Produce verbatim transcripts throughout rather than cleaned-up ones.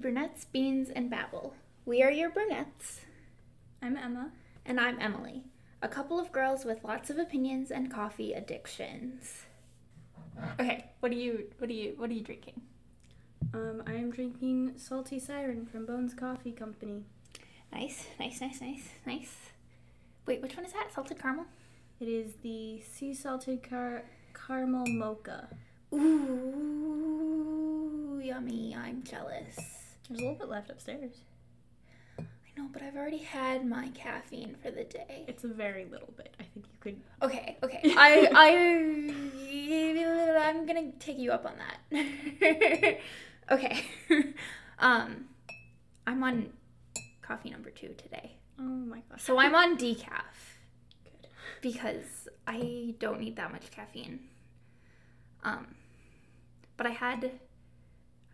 Brunettes, Beans, and Babble. We are your brunettes. I'm Emma. And I'm Emily. A couple of girls with lots of opinions and coffee addictions. Okay, what are you, what are you, what are you drinking? Um, I am drinking Salty Siren from Bones Coffee Company. Nice, nice, nice, nice, nice. Wait, which one is that? Salted caramel? It is the sea salted car- caramel mocha. Ooh, yummy. I'm jealous. There's a little bit left upstairs. I know, but I've already had my caffeine for the day. It's a very little bit. I think you could... Okay, okay. I, I, I'm going to take you up on that. Okay. um, I'm on coffee number two today. Oh my gosh. So I'm on decaf. Good. Because I don't need that much caffeine. Um, but I had,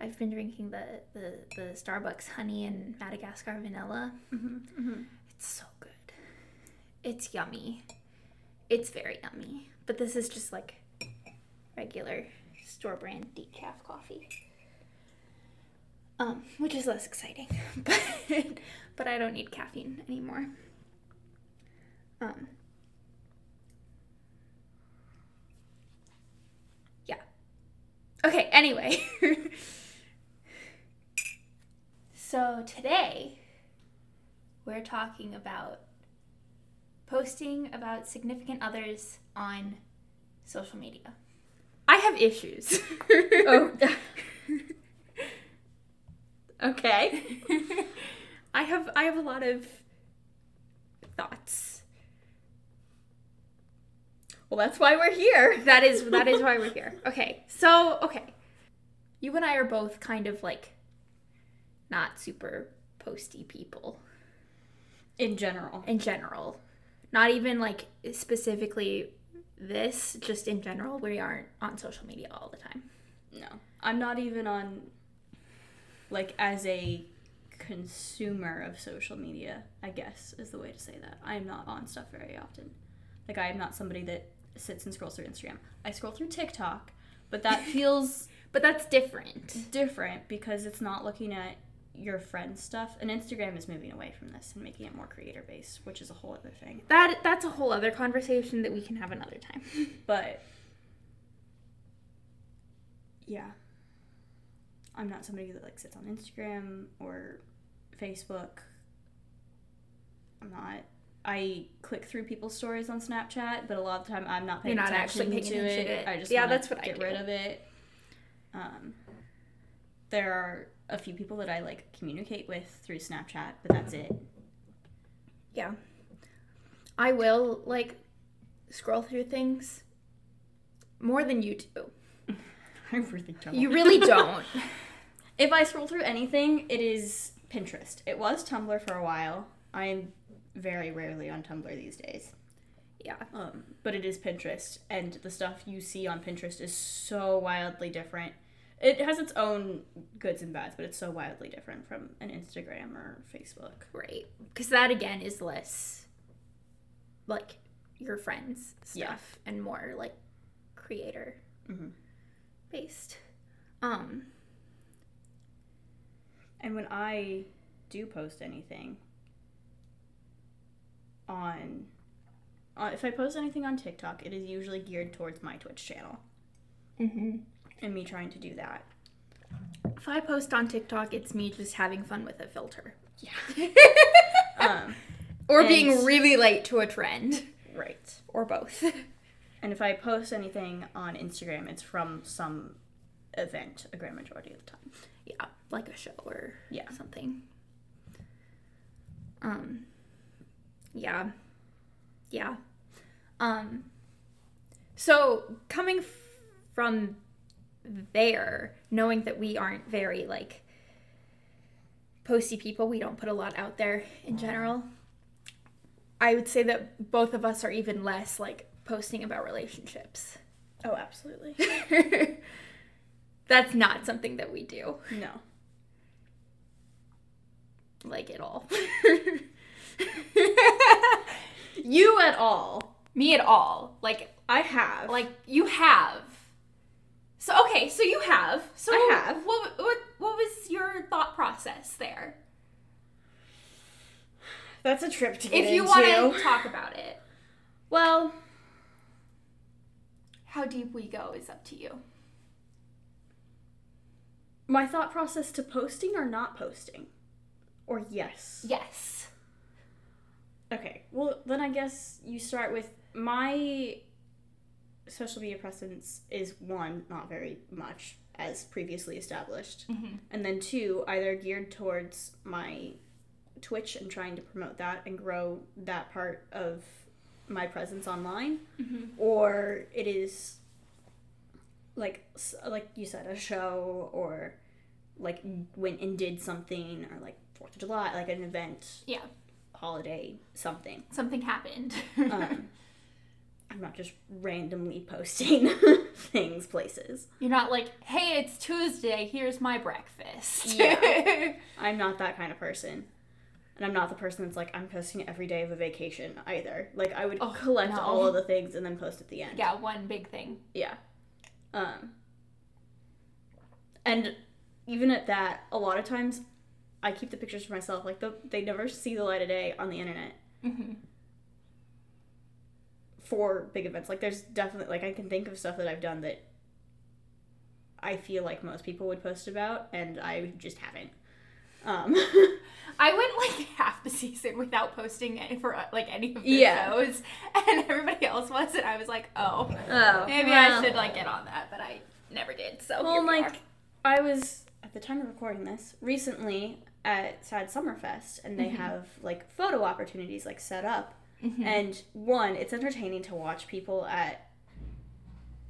I've been drinking the, the, the Starbucks honey and Madagascar vanilla. Mm-hmm, mm-hmm. It's so good. It's yummy. It's very yummy. But this is just like regular store brand decaf coffee. Um, which is less exciting, but, but I don't need caffeine anymore. Um, yeah. Okay, anyway. So today, we're talking about posting about significant others on social media. I have issues. Oh, okay. I have I have a lot of thoughts. Well, that's why we're here. That is that is why we're here. Okay. So, okay. You and I are both kind of like not super posty people in general. In general. Not even like specifically this, just in general, we aren't on social media all the time. No. I'm not even on like, as a consumer of social media, I guess, is the way to say that. I am not on stuff very often. Like, I am not somebody that sits and scrolls through Instagram. I scroll through TikTok, but that feels... but that's different. Different, because it's not looking at your friend's stuff. And Instagram is moving away from this and making it more creator-based, which is a whole other thing. That That's a whole other conversation that we can have another time. But, yeah. I'm not somebody that, like, sits on Instagram or Facebook. I'm not. I click through people's stories on Snapchat, but a lot of the time I'm not paying You're not attention actually paying to attention it. it. I just yeah, that's what get I rid of it. Um, there are a few people that I, like, communicate with through Snapchat, but that's it. Yeah. I will, like, scroll through things more than you do. I really don't. You really don't. If I scroll through anything, it is Pinterest. It was Tumblr for a while. I'm very rarely on Tumblr these days. Yeah. Um, but it is Pinterest, and the stuff you see on Pinterest is so wildly different. It has its own goods and bads, but it's so wildly different from an Instagram or Facebook. Right. Because that, again, is less, like, your friends' stuff yeah. and more, like, creator. Mm-hmm. Based. Um, and when I do post anything on, on, if I post anything on TikTok, it is usually geared towards my Twitch channel. Mm-hmm. And me trying to do that. If I post on TikTok, it's me just having fun with a filter. Yeah. um, or being really late to a trend. Right. Or both. And if I post anything on Instagram, it's from some event a grand majority of the time. Yeah, like a show or yeah. something. Um, yeah. Yeah. Um, so, coming f- from there, knowing that we aren't very, like, posty people, we don't put a lot out there in general, I would say that both of us are even less, like, posting about relationships. Oh, absolutely. That's not something that we do. No. Like at all. You at all. Me at all. Like, I have. Like, you have. So, okay, so you have. So I have. What, what, what was your thought process there? That's a trip to get into. If you want to talk about it. Well. How deep we go is up to you. My thought process to posting or not posting? Or yes? Yes. Okay, well, then I guess you start with my social media presence is, one, not very much, as previously established. Mm-hmm. And then, two, either geared towards my Twitch and trying to promote that and grow that part of my presence online, mm-hmm. or it is, like, like you said, a show, or, like, went and did something, or, like, fourth of July, like, an event. Yeah. Holiday something. Something happened. um, I'm not just randomly posting things places. You're not like, hey, it's Tuesday, here's my breakfast. Yeah. I'm not that kind of person. And I'm not the person that's like, I'm posting every day of a vacation either. Like, I would oh, collect no. all of the things and then post at the end. Yeah, one big thing. Yeah. Um. And even at that, a lot of times, I keep the pictures for myself. Like, the, they never see the light of day on the internet mm-hmm. for big events. Like, there's definitely, like, I can think of stuff that I've done that I feel like most people would post about, and I just haven't. Um, I went, like, half the season without posting any, for, like, any of the yeah. shows, and everybody else was, and I was like, oh, oh maybe well. I should, like, get on that, but I never did, so Well, here we like, are. I was, at the time of recording this, recently at Sad Summerfest, and they mm-hmm. have, like, photo opportunities, like, set up, mm-hmm. and one, it's entertaining to watch people at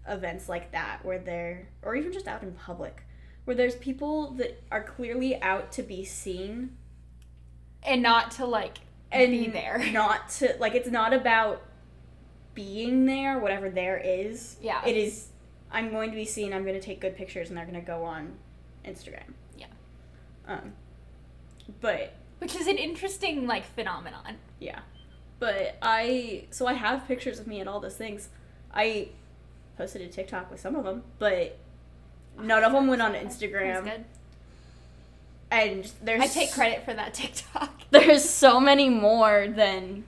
events like that, where they're, or even just out in public, where there's people that are clearly out to be seen. And not to, like, and be there. Not to, like, it's not about being there, whatever there is. Yeah. It is, I'm going to be seen, I'm going to take good pictures, and they're going to go on Instagram. Yeah. Um. But. Which is an interesting, like, phenomenon. Yeah. But I, so I have pictures of me at all those things. I posted a TikTok with some of them, but none of them went on Instagram. That's good. And there's... I take credit for that TikTok. There's so many more than,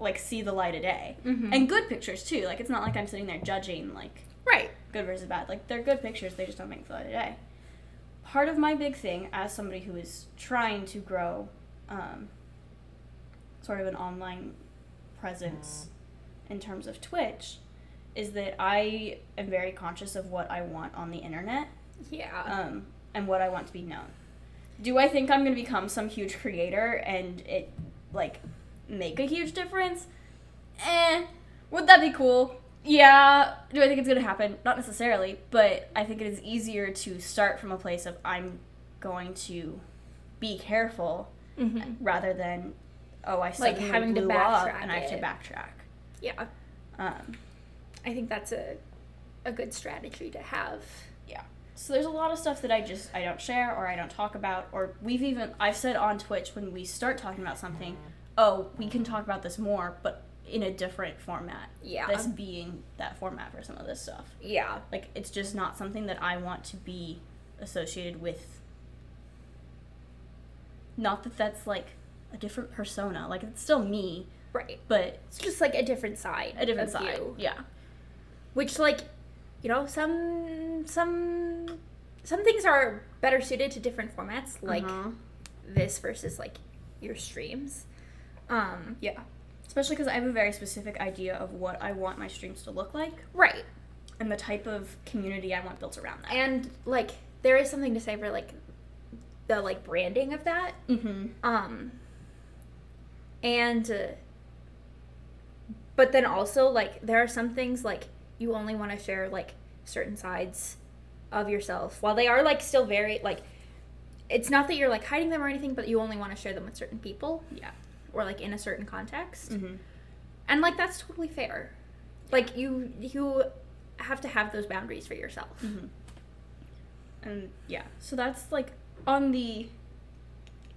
like, see the light of day. Mm-hmm. And good pictures, too. Like, it's not like I'm sitting there judging, like... Right. Good versus bad. Like, they're good pictures, they just don't make the light of day. Part of my big thing, as somebody who is trying to grow, um, sort of an online presence mm. in terms of Twitch... is that I am very conscious of what I want on the internet. Yeah. Um, and what I want to be known. Do I think I'm going to become some huge creator and it, like, make a huge difference? Eh. Would that be cool? Yeah. Do I think it's going to happen? Not necessarily, but I think it is easier to start from a place of I'm going to be careful mm-hmm. rather than, oh, I suddenly like having blew to backtrack up and I have to backtrack. Yeah. Um... I think that's a a good strategy to have. Yeah. So there's a lot of stuff that I just, I don't share or I don't talk about, or we've even, I've said on Twitch when we start talking about something, oh, we can talk about this more, but in a different format. Yeah. This being that format for some of this stuff. Yeah. Like, it's just not something that I want to be associated with. Not that that's, like, a different persona. Like, it's still me. Right. But it's just, like, a different side. A different side, you. Yeah. Which, like, you know, some some some things are better suited to different formats, like uh-huh. this versus, like, your streams. Um, yeah. Especially because I have a very specific idea of what I want my streams to look like. Right. And the type of community I want built around that. And, like, there is something to say for, like, the, like, branding of that. Mm-hmm. Um. And... Uh, But then also, like, there are some things, like, you only want to share, like, certain sides of yourself. While they are, like, still very, like, it's not that you're, like, hiding them or anything, but you only want to share them with certain people. Yeah. Or, like, in a certain context. Mm-hmm. And, like, that's totally fair. Like, you you have to have those boundaries for yourself. Mm-hmm. And, yeah. So that's, like, on the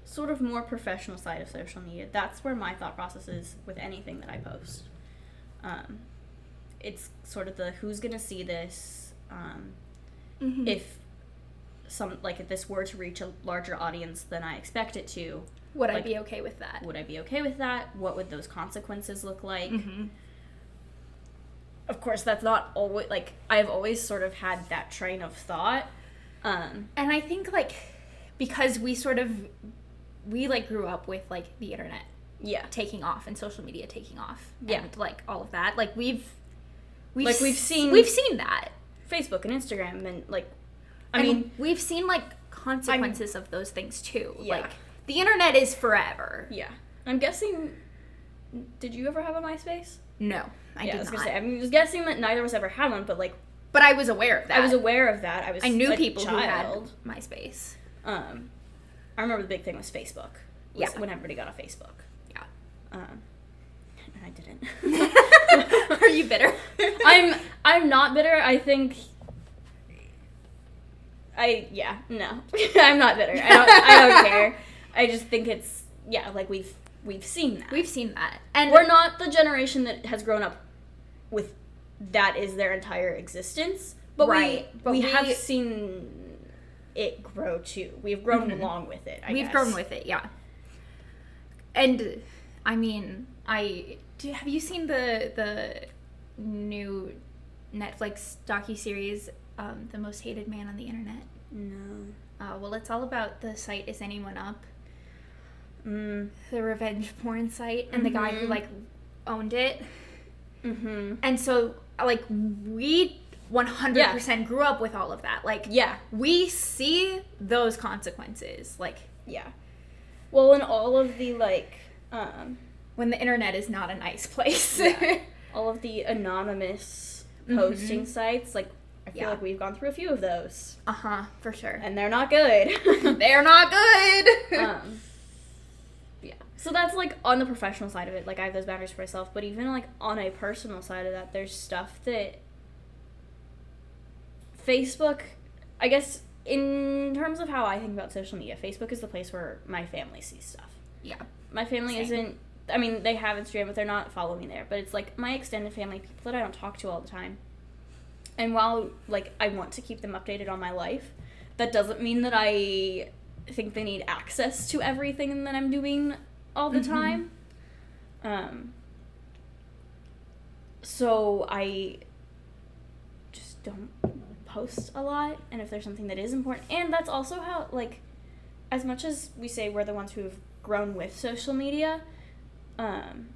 sort of more professional side of social media, that's where my thought process is with anything that I post. Um, it's sort of the who's gonna see this, um, mm-hmm. if some like if this were to reach a larger audience than I expect it to, would like, I be okay with that? Would I be okay with that? What would those consequences look like? Mm-hmm. Of course, that's not always like I've always sort of had that train of thought, um, and I think like because we sort of we like grew up with like the internet, yeah, taking off and social media taking off, yeah, and like all of that. Like we've we've like we've seen we've seen that Facebook and Instagram and like I and mean we've seen like consequences I'm, of those things too. Yeah. Like the internet is forever. Yeah, I'm guessing. Did you ever have a MySpace? No, I yeah, did I was not. Gonna say, I mean, I was guessing that neither of us ever had one, but like, but I was aware of that. I was aware of that. I was. I knew a people child. who had MySpace. Um, I remember the big thing was Facebook. Was yeah, when everybody got on Facebook. Yeah. Um, and I didn't. Are you bitter? I'm. I'm not bitter. I think. I yeah no. I'm not bitter. I don't. I don't care. I just think it's yeah like we've. We've seen that. We've seen that. And we're not the generation that has grown up with that is their entire existence. But, right. we, but we, we have seen it grow, too. We've grown mm-hmm. along with it, I We've guess. grown with it, yeah. And, I mean, I... Do, have you seen the the new Netflix docuseries, um, The Most Hated Man on the Internet? No. Uh, well, it's all about the site Is Anyone Up? Mm. The revenge porn site and mm-hmm. the guy who like owned it mm-hmm. and so like we one hundred percent yeah. grew up with all of that like yeah we see those consequences like yeah well in all of the like um when the internet is not a nice place yeah. all of the anonymous posting mm-hmm. sites like I feel yeah. like we've gone through a few of those uh-huh for sure and they're not good they're not good um So that's, like, on the professional side of it. Like, I have those boundaries for myself. But even, like, on a personal side of that, there's stuff that Facebook, I guess, in terms of how I think about social media, Facebook is the place where my family sees stuff. Yeah. My family Same. isn't, I mean, they have Instagram, but they're not following me there. But it's, like, my extended family, people that I don't talk to all the time. And while, like, I want to keep them updated on my life, that doesn't mean that I think they need access to everything that I'm doing all the mm-hmm. time. Um, so I just don't post a lot, and if there's something that is important, and that's also how, like, as much as we say we're the ones who have grown with social media, um,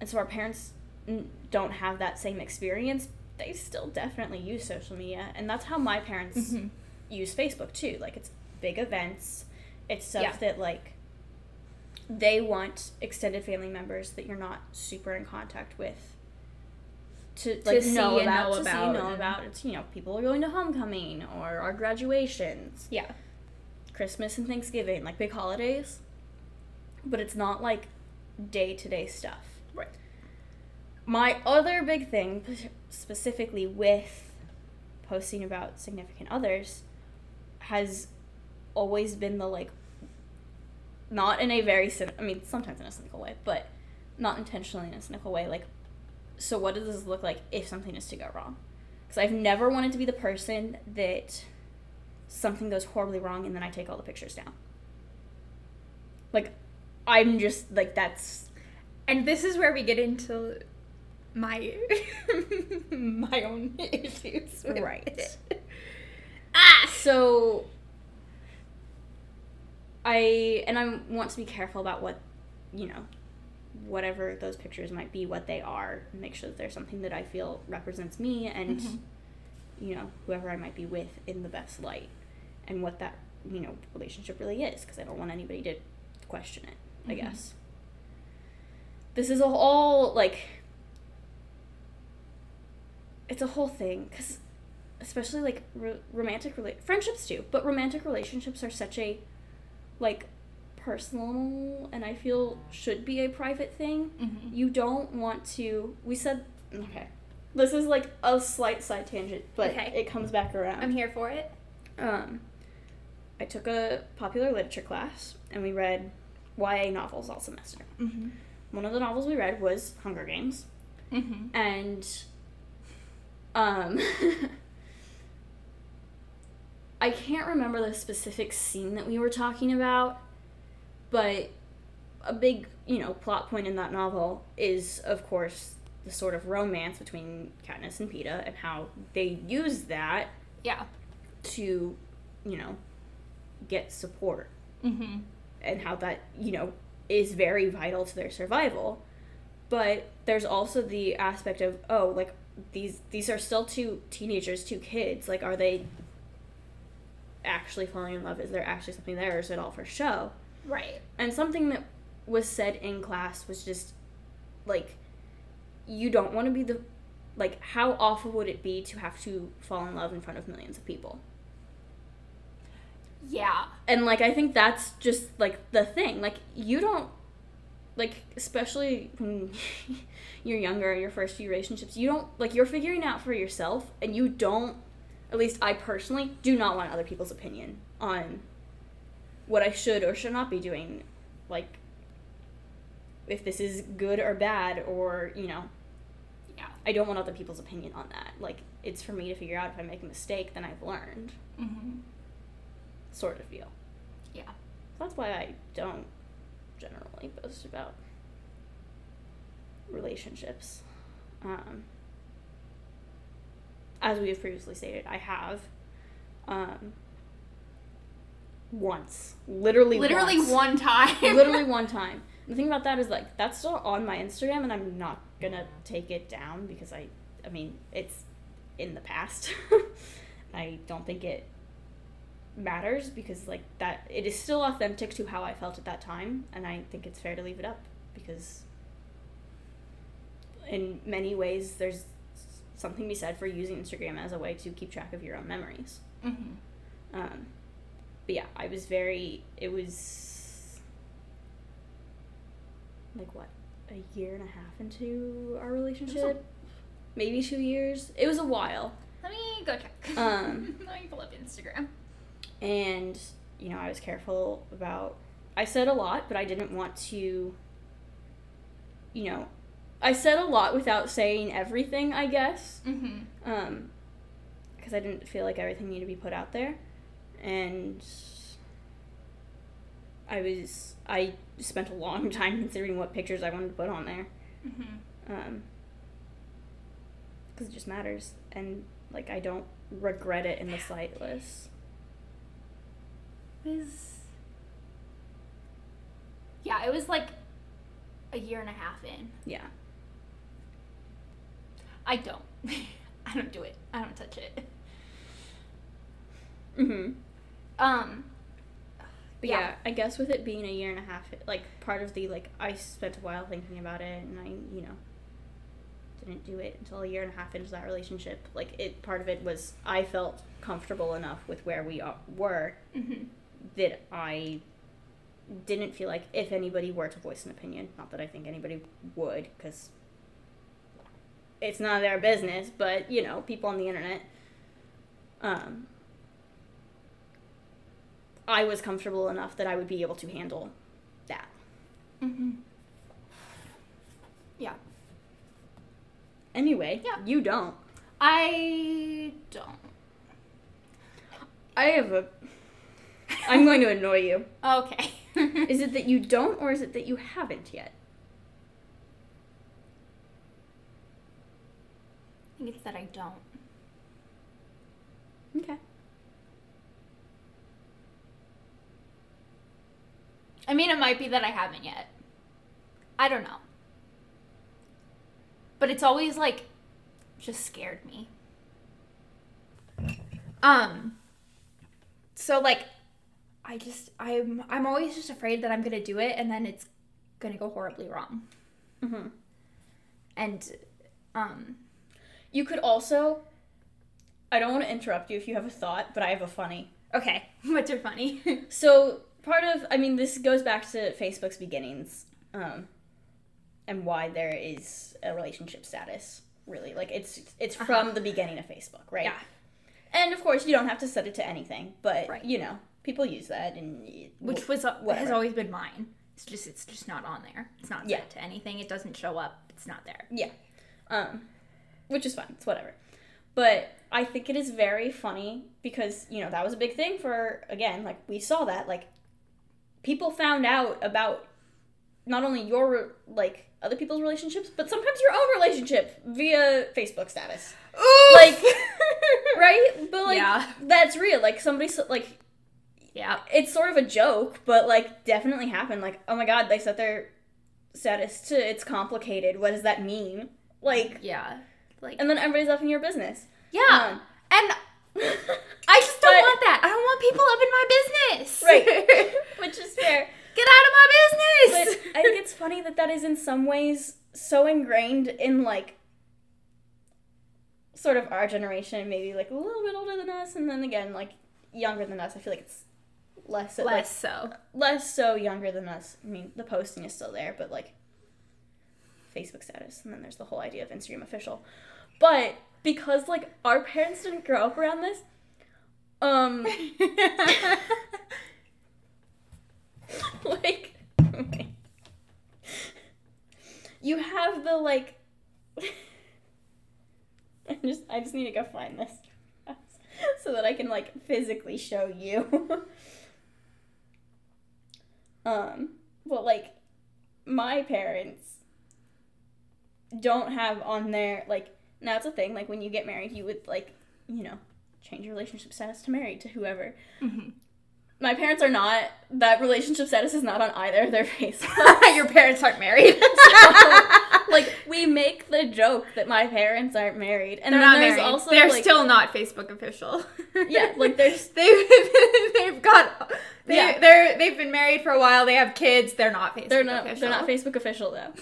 and so our parents n- don't have that same experience, they still definitely use social media, and that's how my parents mm-hmm. use Facebook, too. Like, it's big events, it's stuff yeah. that, like, they want extended family members that you're not super in contact with to, like, to know, see about, know to about. To know about. It's, you know, people are going to homecoming or our graduations. Yeah. Christmas and Thanksgiving, like, big holidays. But it's not, like, day-to-day stuff. Right. My other big thing, specifically with posting about significant others, has always been the, like, not in a very, I mean, sometimes in a cynical way, but not intentionally in a cynical way. Like, so what does this look like if something is to go wrong? Because I've never wanted to be the person that something goes horribly wrong and then I take all the pictures down. Like, I'm just, like, that's... And this is where we get into my my own issues. Right. ah! So... I, and I want to be careful about what, you know, whatever those pictures might be, what they are, and make sure that there's something that I feel represents me and, mm-hmm. you know, whoever I might be with in the best light, and what that, you know, relationship really is, because I don't want anybody to question it, mm-hmm. I guess. This is a whole, like, it's a whole thing, because especially, like, ro- romantic, rela- friendships too, but romantic relationships are such a, like, personal, and I feel should be a private thing. Mm-hmm. You don't want to, we said, okay, this is, like, a slight side tangent, but okay. it comes back around. I'm here for it. Um, I took a popular literature class, and we read Y A novels all semester. Mm-hmm. One of the novels we read was Hunger Games, mm-hmm. and, um, I can't remember the specific scene that we were talking about, but a big, you know, plot point in that novel is, of course, the sort of romance between Katniss and Peeta and how they use that yeah. to, you know, get support. Mm-hmm. And how that, you know, is very vital to their survival. But there's also the aspect of, oh, like, these these are still two teenagers, two kids. Like, are they actually falling in love? Is there actually something there, or is it all for show? Right. And something that was said in class was just, like, you don't want to be the, like, how awful would it be to have to fall in love in front of millions of people? Yeah. And, like, I think that's just, like, the thing. Like, you don't, like, especially when you're younger, your first few relationships, you don't, like, you're figuring out for yourself, and you don't, at least I personally, do not want other people's opinion on what I should or should not be doing. Like, if this is good or bad, or, you know. Yeah. I don't want other people's opinion on that. Like, it's for me to figure out if I make a mistake, then I've learned. Mm-hmm. Sort of deal. Yeah. So that's why I don't generally boast about relationships. Um, as we have previously stated, I have um, once. Literally, literally once. one time. literally one time. The thing about that is, like, that's still on my Instagram, and I'm not gonna take it down because I, I mean, it's in the past. I don't think it matters because, like, that it is still authentic to how I felt at that time, and I think it's fair to leave it up because in many ways there's something to be said for using Instagram as a way to keep track of your own memories. Mm-hmm. Um, but yeah, I was very it was like what a year and a half into our relationship, a- maybe two years. It was a while. Let me go check. um let me pull up Instagram. And, you know, I was careful about, I said a lot, but I didn't want to, you know, I said a lot without saying everything, I guess. Mm-hmm. Um, because I didn't feel like everything needed to be put out there. And I was, I spent a long time considering what pictures I wanted to put on there. Mm-hmm. Um, because it just matters. And, like, I don't regret it in the slightest. Was yeah, it was like a year and a half in. Yeah. I don't. I don't do it. I don't touch it. Mm-hmm. Um. But yeah. yeah, I guess with it being a year and a half, like, part of the, like, I spent a while thinking about it, and I, you know, didn't do it until a year and a half into that relationship. Like, it, part of it was I felt comfortable enough with where we were. Mm-hmm. That I didn't feel like if anybody were to voice an opinion, not that I think anybody would, because it's none of their business, but, you know, people on the internet, um, I was comfortable enough that I would be able to handle that. Mm-hmm. Yeah. Anyway, yeah. You don't. I don't. I have a... I'm going to annoy you. Okay. Is it that you don't, or is it that you haven't yet? I think it's that I don't. Okay. I mean, it might be that I haven't yet. I don't know. But it's always, like, just scared me. Um... So, like, I just, I'm I'm always just afraid that I'm going to do it, and then it's going to go horribly wrong. Mm-hmm. And, um... You could also, I don't want to interrupt you if you have a thought, but I have a funny. Okay. What's your funny? So, part of, I mean, this goes back to Facebook's beginnings, um, and why there is a relationship status, really. Like, it's it's uh-huh. from the beginning of Facebook, right? Yeah. And, of course, you don't have to set it to anything, but, right. you know, people use that. and it, Which was whatever. has always been mine. It's just it's just not on there. It's not set yeah. to anything. It doesn't show up. It's not there. Yeah. Um, which is fine. It's whatever. But I think it is very funny because, you know, that was a big thing for, again, like, we saw that. Like, people found out about not only your, like, other people's relationships, but sometimes your own relationship via Facebook status. Oof! Like, right? But, like, yeah. That's real. Like, somebody, like, yeah, it's sort of a joke, but, like, definitely happened. Like, oh, my God, they set their status to it's complicated. What does that mean? Like, yeah. Like, and then everybody's up in your business. Yeah. Um, and I just don't but, want that. I don't want people up in my business. Right. Which is fair. Get out of my business. But I think it's funny that that is in some ways so ingrained in, like, sort of our generation, maybe, like, a little bit older than us, and then again, like, younger than us. I feel like it's less so. Less like, so. Less so younger than us. I mean, the posting is still there, but, like, Facebook status, and then there's the whole idea of Instagram official. But because, like, our parents didn't grow up around this, um, like, okay. You have the, like, I just, I just need to go find this so that I can, like, physically show you. um, well, like, my parents don't have on their, like, now it's a thing, like, when you get married, you would, like, you know, change your relationship status to married to whoever. Mm-hmm. My parents are not, that relationship status is not on either of their Facebooks. Your parents aren't married. So, like, we make the joke that my parents aren't married. And they're not married. Also, they're, like, still not Facebook official. Yeah, like, there's... They've, they've got... They, yeah. they're, they've been married for a while. They have kids. They're not Facebook they're not, official. They're not Facebook official, though.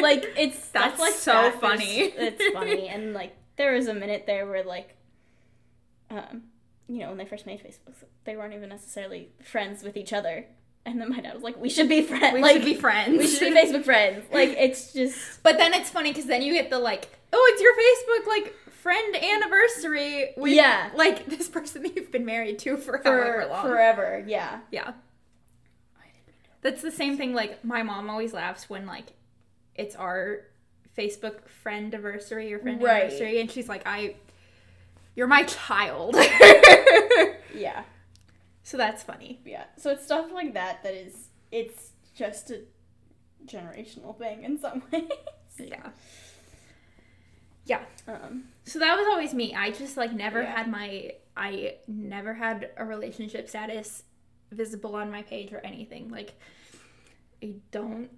Like, it's... That's, that's like so that. funny. There's, it's funny. And, like, there was a minute there where, like... um. You know, when they first made Facebook, they weren't even necessarily friends with each other. And then my dad was like, we should be friends. We like, should be friends. We should be Facebook friends. Like, it's just... But then it's funny, because then you get the, like, oh, it's your Facebook, like, friend anniversary with, yeah. like, this person that you've been married to for, for however long. Forever, yeah. Yeah. That's the same thing, like, my mom always laughs when, like, it's our Facebook friend anniversary or friend anniversary. Right. And she's like, I... You're my child. Yeah. So that's funny. Yeah. So it's stuff like that that is, it's just a generational thing in some ways. Yeah. Yeah. Um. So that was always me. I just, like, never yeah. had my, I never had a relationship status visible on my page or anything. Like, I don't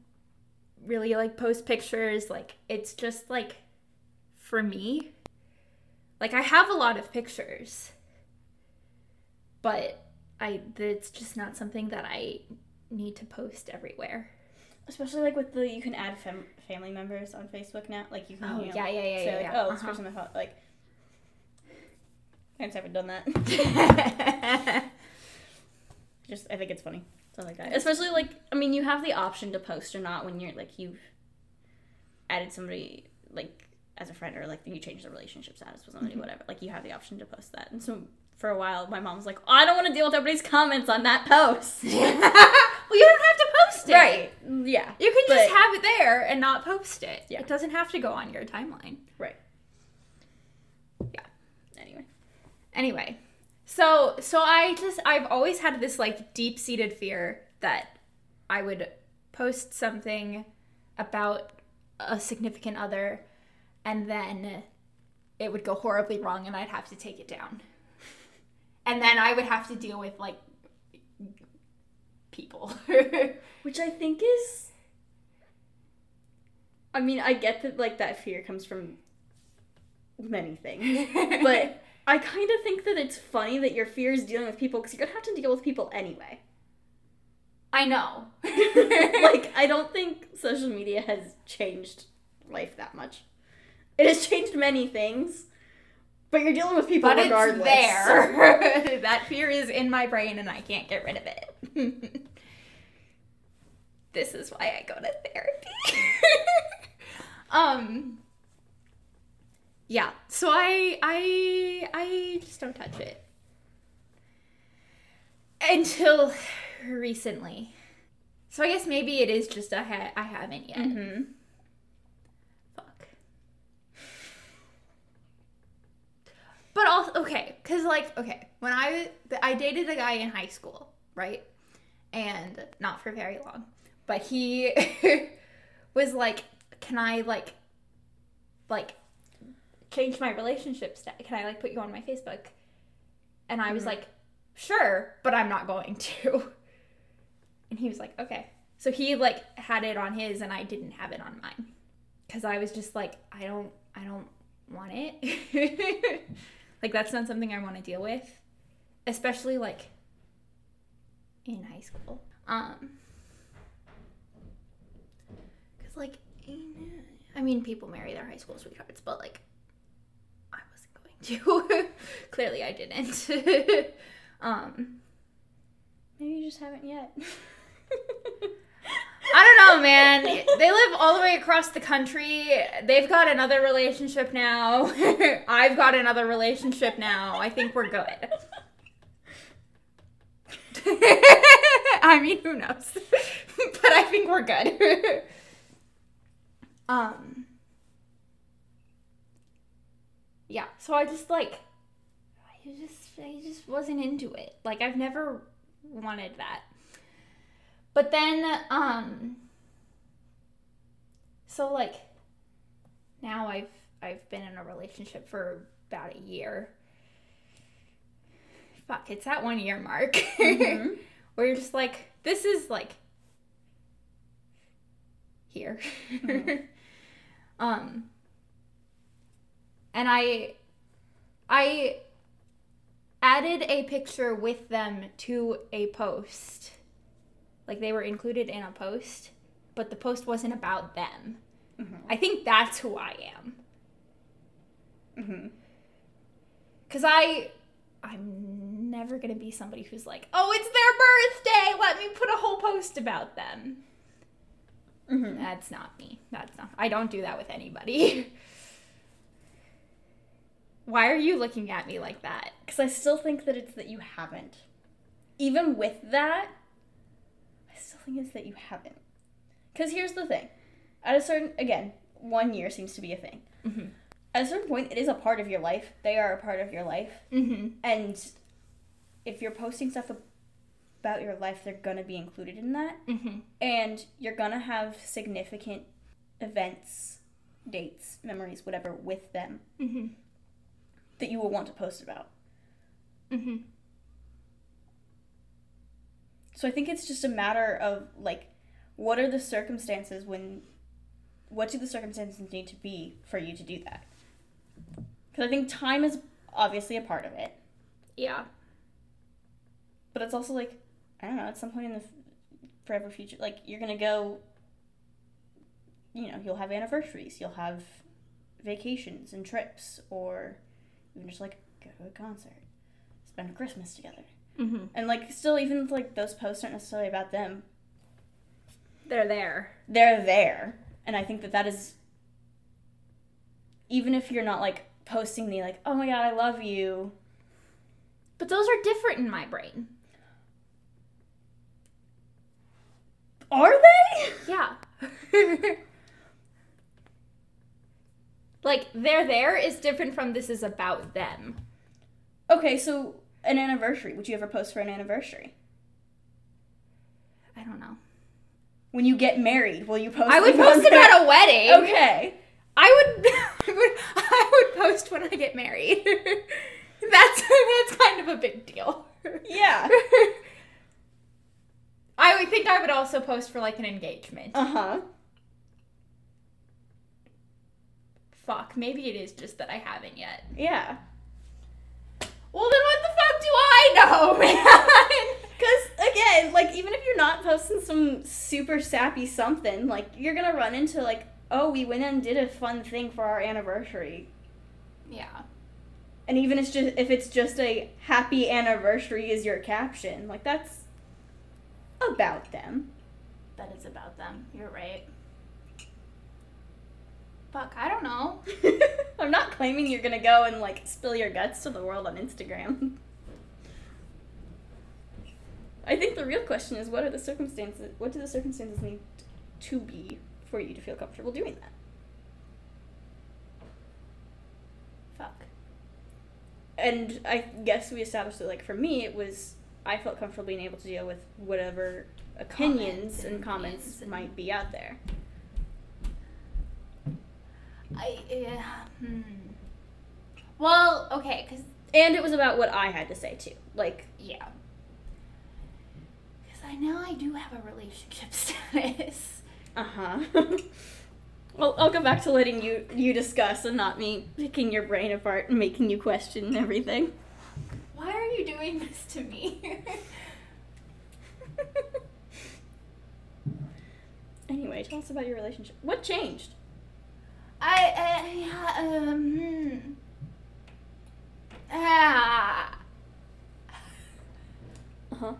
really, like, post pictures. Like, it's just, like, for me... Like, I have a lot of pictures, but I it's just not something that I need to post everywhere. Especially, like, with the, you can add fam- family members on Facebook now. Like, you can, oh, you know, yeah, yeah, yeah, say, yeah, like, yeah. oh, uh-huh. this person I thought, like, parents haven't done that. Just, I think it's funny. Stuff like that. Especially, like, I mean, you have the option to post or not when you're, like, you've added somebody, like, as a friend, or, like, you change the relationship status with somebody, mm-hmm. whatever. Like, you have the option to post that. And so, for a while, my mom was like, oh, I don't want to deal with everybody's comments on that post. Well, you don't have to post it. Right. Yeah. You can but, just have it there and not post it. Yeah. It doesn't have to go on your timeline. Right. Yeah. Anyway. Anyway. So, so I just, I've always had this, like, deep-seated fear that I would post something about a significant other, and then it would go horribly wrong, and I'd have to take it down. And then I would have to deal with, like, people. Which I think is... I mean, I get that, like, that fear comes from many things. But I kind of think that it's funny that your fear is dealing with people, because you're going to have to deal with people anyway. I know. Like, I don't think social media has changed life that much. It has changed many things, but you're dealing with people but regardless. But it's there. That fear is in my brain, and I can't get rid of it. This is why I go to therapy. um. Yeah. So I, I, I just don't touch it until recently. So I guess maybe it is just I ha- I haven't yet. Mm-hmm. But also, okay, because, like, okay, when I, I dated a guy in high school, right? And not for very long. But he was like, can I, like, like, change my relationship status? Can I, like, put you on my Facebook? And I was mm-hmm. like, sure, but I'm not going to. And he was like, okay. So he, like, had it on his and I didn't have it on mine. Because I was just like, I don't, I don't want it. Like, that's not something I want to deal with. Especially, like, in high school. Um. Because, like, I mean, people marry their high school sweethearts, but, like, I wasn't going to. Clearly I didn't. um. Maybe you just haven't yet. I don't know, man. They live all the way across the country. They've got another relationship now. I've got another relationship now. I think we're good. I mean, who knows? But I think we're good. um. Yeah. So I just like, I just, I just wasn't into it. Like, I've never wanted that. But then, um, so, like, now I've, I've been in a relationship for about a year. Fuck, it's that one year mark. Mm-hmm. Where you're just like, this is, like, here. Mm-hmm. um, and I, I added a picture with them to a post. Like, they were included in a post, but the post wasn't about them. Mm-hmm. I think that's who I am. Mm-hmm. Because I, I'm never going to be somebody who's like, oh, it's their birthday, let me put a whole post about them. Mm-hmm. That's not me. That's not, I don't do that with anybody. Why are you looking at me like that? Because I still think that it's that you haven't. Even with that, still think it's that you haven't. Because here's the thing. At a certain, again, one year seems to be a thing. Mm-hmm. At a certain point, it is a part of your life. They are a part of your life. Mm-hmm. And if you're posting stuff about your life, they're going to be included in that. Mm-hmm. And you're going to have significant events, dates, memories, whatever, with them mm-hmm. that you will want to post about. Mm-hmm. So I think it's just a matter of, like, what are the circumstances when, what do the circumstances need to be for you to do that? Because I think time is obviously a part of it. Yeah. But it's also, like, I don't know, at some point in the forever future, like, you're going to go, you know, you'll have anniversaries, you'll have vacations and trips, or even just, like, go to a concert, spend Christmas together. Mm-hmm. And, like, still, even, like, those posts aren't necessarily about them. They're there. They're there. And I think that that is, even if you're not, like, posting the, like, oh, my God, I love you. But those are different in my brain. Are they? Yeah. Like, they're there is different from this is about them. Okay, so... an anniversary. Would you ever post for an anniversary? I don't know. When you get married, will you post? I would post about a wedding. Okay. I would, I would I would post when I get married. That's that's kind of a big deal. Yeah. I would think I would also post for, like, an engagement. Uh-huh. Fuck, maybe it is just that I haven't yet. Yeah. Well, then what the fuck do I know, man? Because, again, like, even if you're not posting some super sappy something, like, you're going to run into, like, oh, we went and did a fun thing for our anniversary. Yeah. And even if it's just, if it's just a happy anniversary is your caption, like, that's about them. That is about them. You're right. Fuck, I don't know. I'm not claiming you're gonna go and, like, spill your guts to the world on Instagram. I think the real question is, what are the circumstances, what do the circumstances need to be for you to feel comfortable doing that? Fuck. and I guess we established that, like, for me, it was, I felt comfortable being able to deal with whatever opinions comments and, and comments and might be out there. I, yeah. Hmm. Well, okay, because... And it was about what I had to say, too. Like, yeah. Because I know I do have a relationship status. Uh-huh. Well, I'll go back to letting you, you discuss and not me picking your brain apart and making you question everything. Why are you doing this to me? Anyway, tell us about your relationship. What changed? I, I, um... Ah. Uh-huh.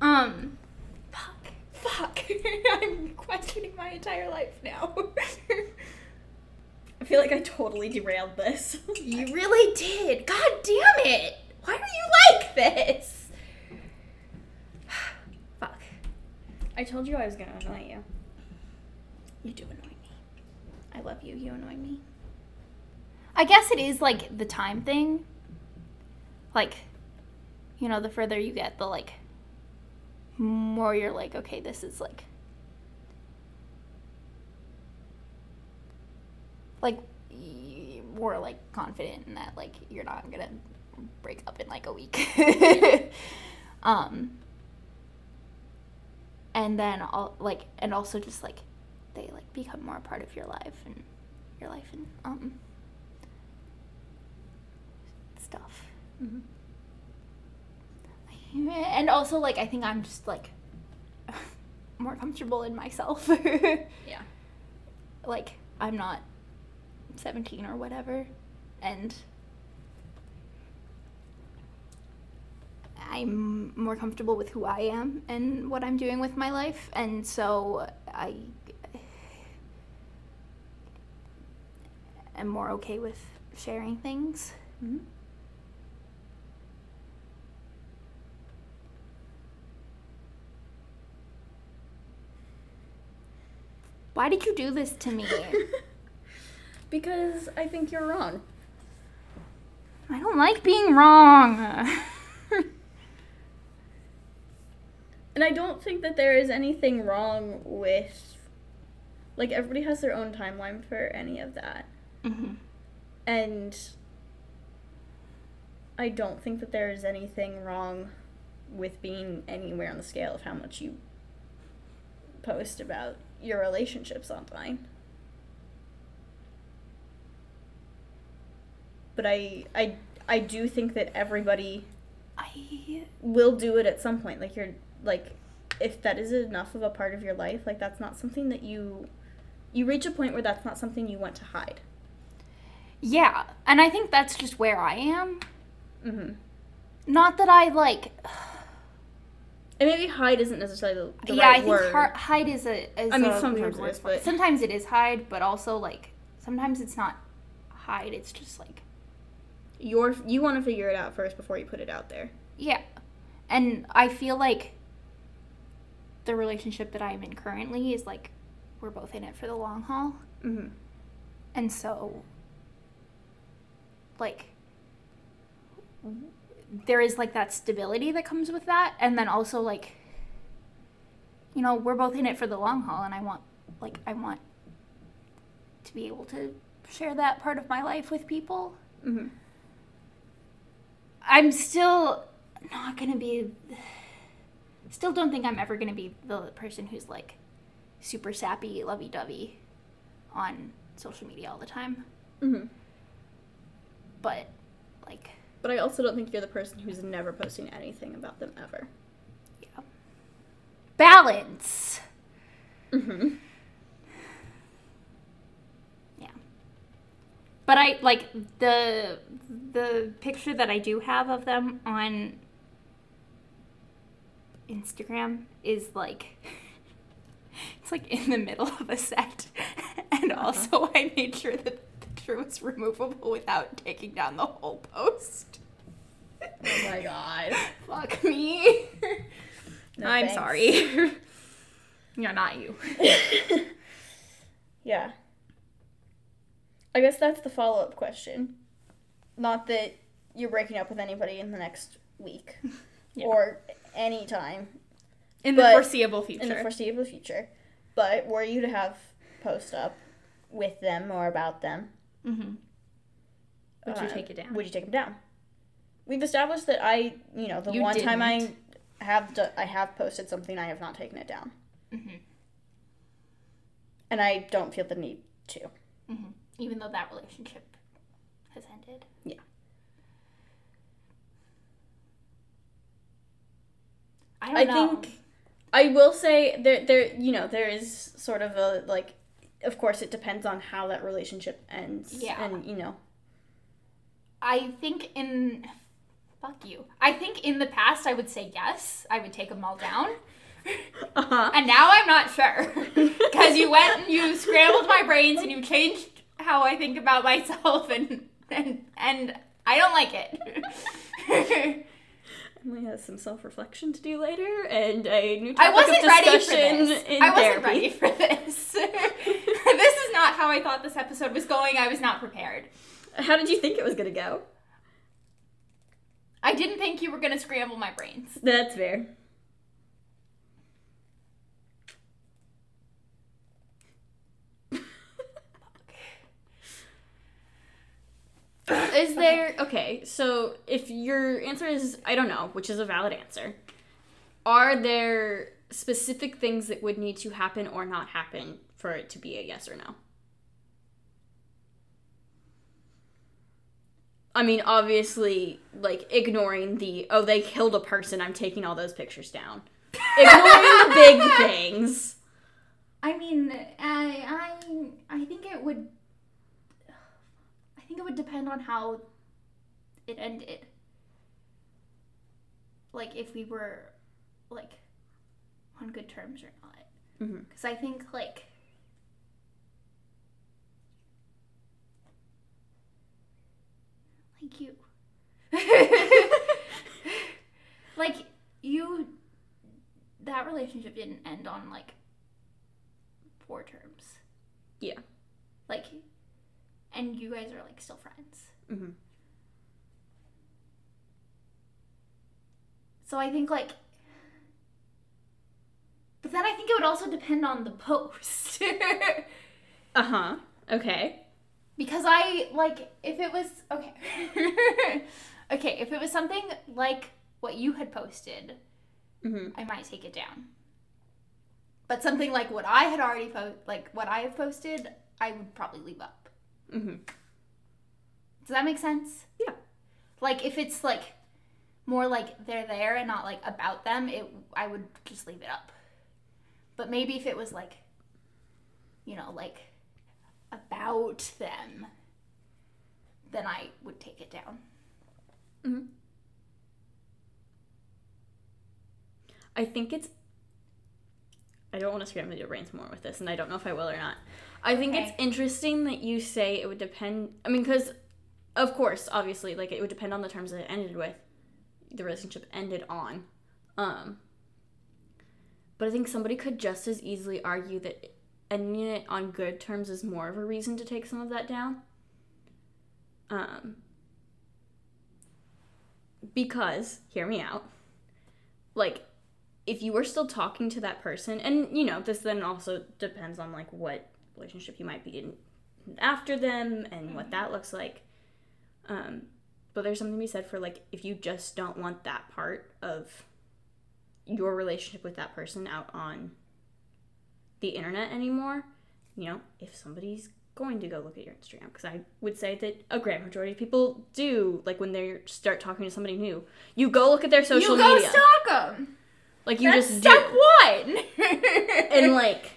um. Fuck. Fuck. I'm questioning my entire life now. I feel like I totally derailed this. You really did. God damn it. Why are you like this? Fuck. I told you I was gonna annoy you. You do annoy me. I love you. You annoy me. I guess it is, like, the time thing. Like, you know, the further you get, the, like, more you're like, okay, this is, like, like, more, like, confident in that, like, you're not gonna break up in, like, a week. um, and then, all, like, and also just, like, they, like, become more a part of your life and your life and, um... stuff. Mm-hmm. And also, like, I think I'm just, like, more comfortable in myself. Yeah. Like, I'm not seventeen or whatever, and I'm more comfortable with who I am and what I'm doing with my life, and so I am more okay with sharing things. Mm-hmm. Why did you do this to me? Because I think you're wrong. I don't like being wrong. And I don't think that there is anything wrong with... Like, everybody has their own timeline for any of that. Mm-hmm. And I don't think that there is anything wrong with being anywhere on the scale of how much you post about your relationships online. But I I I do think that everybody I... will do it at some point. Like, you're like, if that is enough of a part of your life, like, that's not something that you you reach a point where that's not something you want to hide. Yeah, and I think that's just where I am. Mm-hmm. Not that I, like... And maybe hide isn't necessarily the, the yeah, right word. Yeah, I think word. hide is a... Is I mean, a sometimes it is, but... Sometimes it is hide, but also, like, sometimes it's not hide, it's just, like... You're, you want to figure it out first before you put it out there. Yeah. And I feel like the relationship that I'm in currently is, like, we're both in it for the long haul. Mm-hmm. And so, like... there is, like, that stability that comes with that, and then also, like, you know, we're both in it for the long haul, and I want, like, I want to be able to share that part of my life with people. Mm-hmm. I'm still not gonna be, still don't think I'm ever gonna be the person who's, like, super sappy, lovey-dovey on social media all the time. Mm-hmm. But, like... But I also don't think you're the person who's never posting anything about them ever. Yeah. Balance. Mm-hmm. Yeah. But I, like, the the picture that I do have of them on Instagram is, like, it's, like, in the middle of a set. And uh-huh. also I made sure that was removable without taking down the whole post. Oh my god. Fuck me. No, I'm thanks. sorry. No, not you. Yeah. I guess that's the follow-up question. Not that you're breaking up with anybody in the next week yeah. or any time. In the foreseeable future. In the foreseeable future. But were you to have posts up with them or about them, mm-hmm. would uh, you take it down? Would you take them down? We've established that I, you know, the you one didn't. time I have do- I have posted something, I have not taken it down. Mm-hmm. And I don't feel the need to. Mm-hmm. Even though that relationship has ended. Yeah. I don't I know. I think, I will say, there, there, you know, there is sort of a, like, of course it depends on how that relationship ends. Yeah. And, you know. I think in... Fuck you. I think in the past I would say yes. I would take them all down. Uh-huh. And now I'm not sure. Because you went and you scrambled my brains and you changed how I think about myself and and, and I don't like it. Emily has some self-reflection to do later and a new topic of discussion in I wasn't therapy. ready for this. This is not how I thought this episode was going. I was not prepared. How did you think it was going to go? I didn't think you were going to scramble my brains. That's fair. Is there... Okay, so if your answer is, I don't know, which is a valid answer, are there specific things that would need to happen or not happen for it to be a yes or no? I mean, obviously, like, ignoring the, oh, they killed a person, I'm taking all those pictures down. Ignoring the big things. I mean, I, I, I think it would... I think it would depend on how it ended. Like, if we were, like, on good terms or not. Because mm-hmm. I think, like... Like, you. Like, you... That relationship didn't end on, like, poor terms. Yeah. Like... And you guys are, like, still friends. Mm-hmm. So I think, like... But then I think it would also depend on the post. Uh-huh. Okay. Because I, like, if it was... Okay. Okay, if it was something like what you had posted, mm-hmm. I might take it down. But something like what I had already posted, like, what I have posted, I would probably leave up. Mm-hmm. Does that make sense? Yeah. Like, if it's, like, more, like, they're there and not, like, about them, it I would just leave it up. But maybe if it was, like, you know, like, about them, then I would take it down. Mm-hmm. I think it's... I don't want to scramble your brains more with this, and I don't know if I will or not. I think okay. It's interesting that you say it would depend... I mean, because, of course, obviously, like, it would depend on the terms that it ended with, the relationship ended on. Um, but I think somebody could just as easily argue that ending it on good terms is more of a reason to take some of that down. Um, because, hear me out, like... If you were still talking to that person, and, you know, this then also depends on, like, what relationship you might be in after them and mm-hmm. what that looks like. Um, but there's something to be said for, like, if you just don't want that part of your relationship with that person out on the internet anymore, you know, if somebody's going to go look at your Instagram, because I would say that a grand majority of people do, like, when they start talking to somebody new, you go look at their social media. You go media. stalk them! Like, you That's just do. step one! And, like,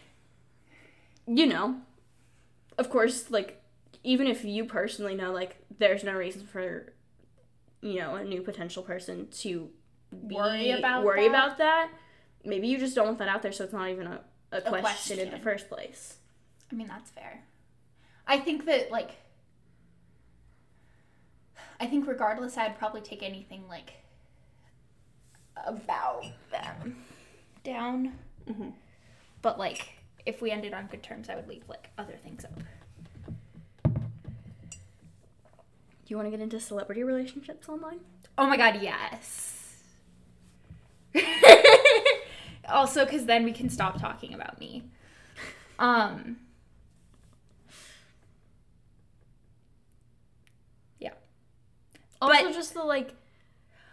you know, of course, like, even if you personally know, like, there's no reason for, you know, a new potential person to be, worry about worry that. about that, maybe you just don't want that out there, so it's not even a, a, a question, question in the first place. I mean, that's fair. I think that, like, I think regardless, I'd probably take anything, like, about them down, mm-hmm. but like if we ended on good terms, I would leave like other things up. you want to get into celebrity relationships online? Oh my god, yes. Also, because then we can stop talking about me. Um. Yeah. Also, but, just the, like,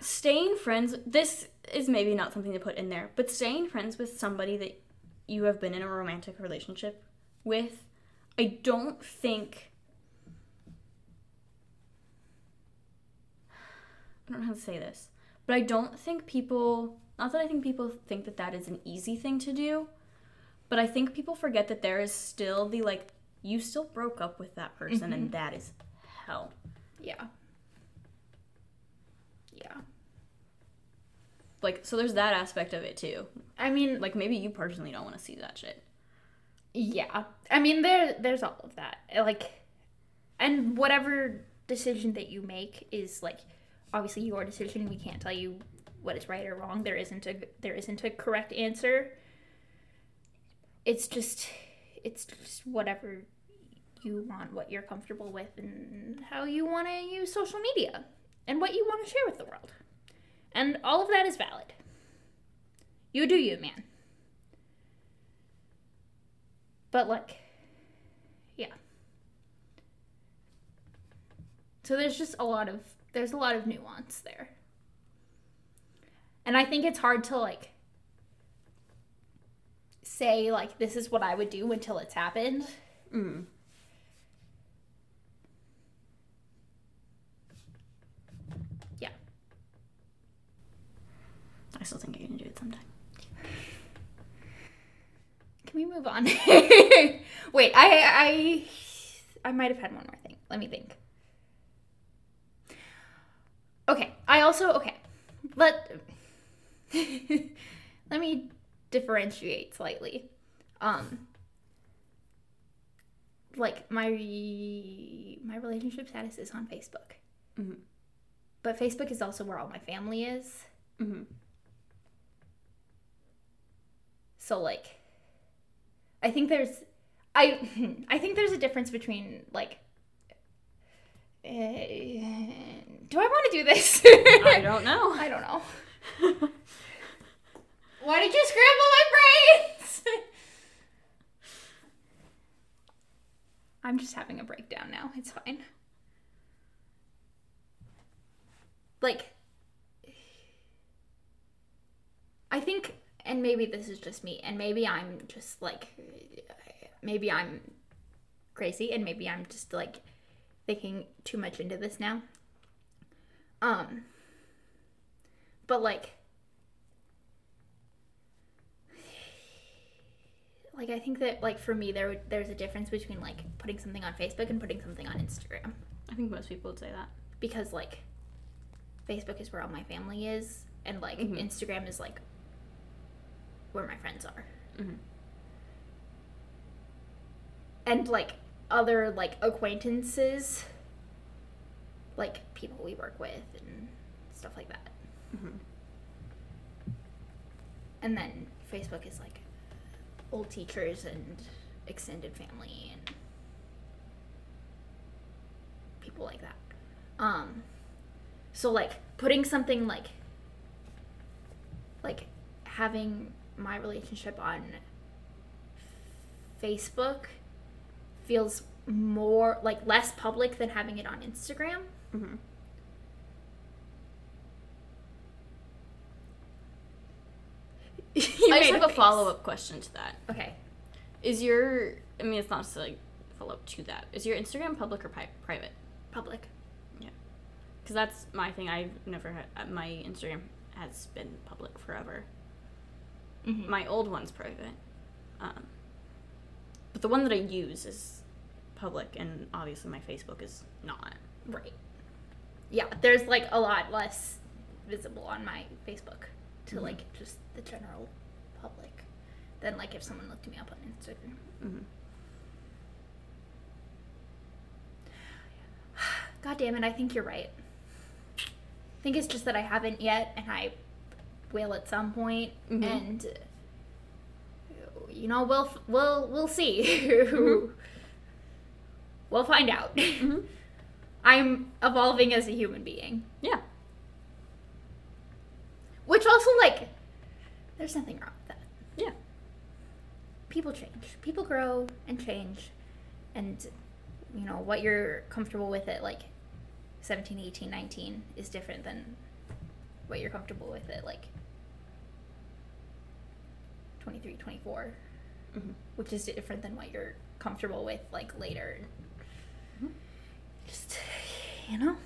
staying friends. This is maybe not something to put in there, but staying friends with somebody that you have been in a romantic relationship with, I don't think... I don't know how to say this, but I don't think people... Not that I think people think that that is an easy thing to do, but I think people forget that there is still the, like, you still broke up with that person, mm-hmm. and that is hell. Yeah. Yeah. Like, so there's that aspect of it, too. I mean... Like, maybe you personally don't want to see that shit. Yeah. I mean, there there's all of that. Like, and whatever decision that you make is, like, obviously your decision. We can't tell you what is right or wrong. There isn't a there isn't a correct answer. It's just it's just whatever you want, what you're comfortable with, and how you want to use social media and what you want to share with the world. And all of that is valid. You do you, man. But like, yeah. So there's just a lot of there's a lot of nuance there. And I think it's hard to, like, say, like, this is what I would do until it's happened. Mm. Yeah. I still think you're going to do it sometime. Can we move on? Wait, I, I, I might have had one more thing. Let me think. Okay, I also, okay, let... Let me differentiate slightly. Um, like, my my relationship status is on Facebook. Mm-hmm. But Facebook is also where all my family is. Mm-hmm. So, like, I think there's... I I think there's a difference between, like... Uh, do I want to do this? I don't know. I don't know. Why did you scramble my brains? I'm just having a breakdown now. It's fine. Like, I think, and maybe this is just me, and maybe I'm just like, maybe I'm crazy, and maybe I'm just like thinking too much into this now. Um... But, like, like, I think that, like, for me, there there's a difference between, like, putting something on Facebook and putting something on Instagram. I think most people would say that. Because, like, Facebook is where all my family is, and, like, mm-hmm. Instagram is, like, where my friends are. Mm-hmm. And, like, other, like, acquaintances, like, people we work with and stuff like that. Mm-hmm. And then Facebook is like old teachers and extended family and people like that. Um, so like putting something like like having my relationship on Facebook feels more like less public than having it on Instagram. Mm-hmm. I just have a, a follow-up question to that. Okay. Is your... I mean, it's not just like follow-up to that. Is your Instagram public or pi- private? Public. Yeah. Because that's my thing. I've never had... My Instagram has been public forever. Mm-hmm. My old one's private. Um, but the one that I use is public, and obviously my Facebook is not. Right. Yeah, there's, like, a lot less visible on my Facebook to, mm-hmm. like, just... the general public than like if someone looked me up on Instagram. Mm-hmm. God damn it, I think you're right. I think it's just that I haven't yet, and I will at some point, mm-hmm. and uh, you know, we'll we'll we'll see. Mm-hmm. We'll find out. Mm-hmm. I'm evolving as a human being. Yeah. Which also, like, there's nothing wrong with that. Yeah. People change. People grow and change. And, you know, what you're comfortable with at, like, seventeen, eighteen, nineteen is different than what you're comfortable with at, like, twenty-three, twenty-four. Mm-hmm. Which is different than what you're comfortable with, like, later. Mm-hmm. Just, you know?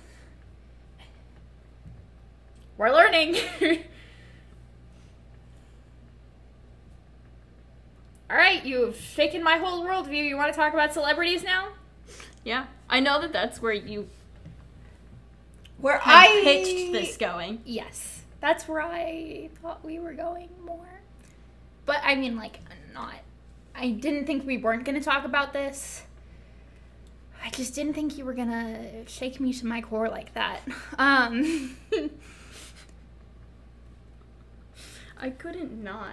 We're learning. All right, you've shaken my whole worldview. You want to talk about celebrities now? Yeah. I know that that's where you... Where I... pitched this going. Yes. That's where I thought we were going more. But, I mean, like, not... I didn't think we weren't going to talk about this. I just didn't think you were going to shake me to my core like that. Um... I couldn't not.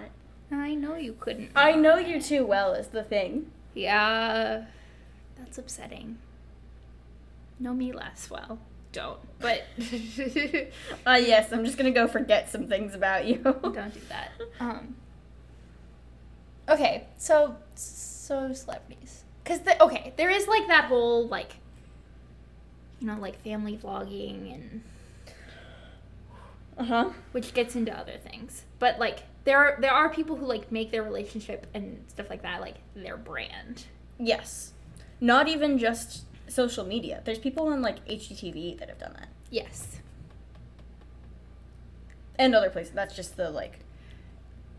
I know you couldn't. I know you too well is the thing. Yeah. That's upsetting. Know me less well. Don't. But. uh, yes, I'm just going to go forget some things about you. Don't do that. Um. Okay, so, so celebrities. Because, the, okay, there is, like, that whole, like, you know, like, family vlogging and. Uh-huh. Which gets into other things. But, like, there are, there are people who, like, make their relationship and stuff like that, like, their brand. Yes. Not even just social media. There's people on, like, H G T V that have done that. Yes. And other places. That's just the, like,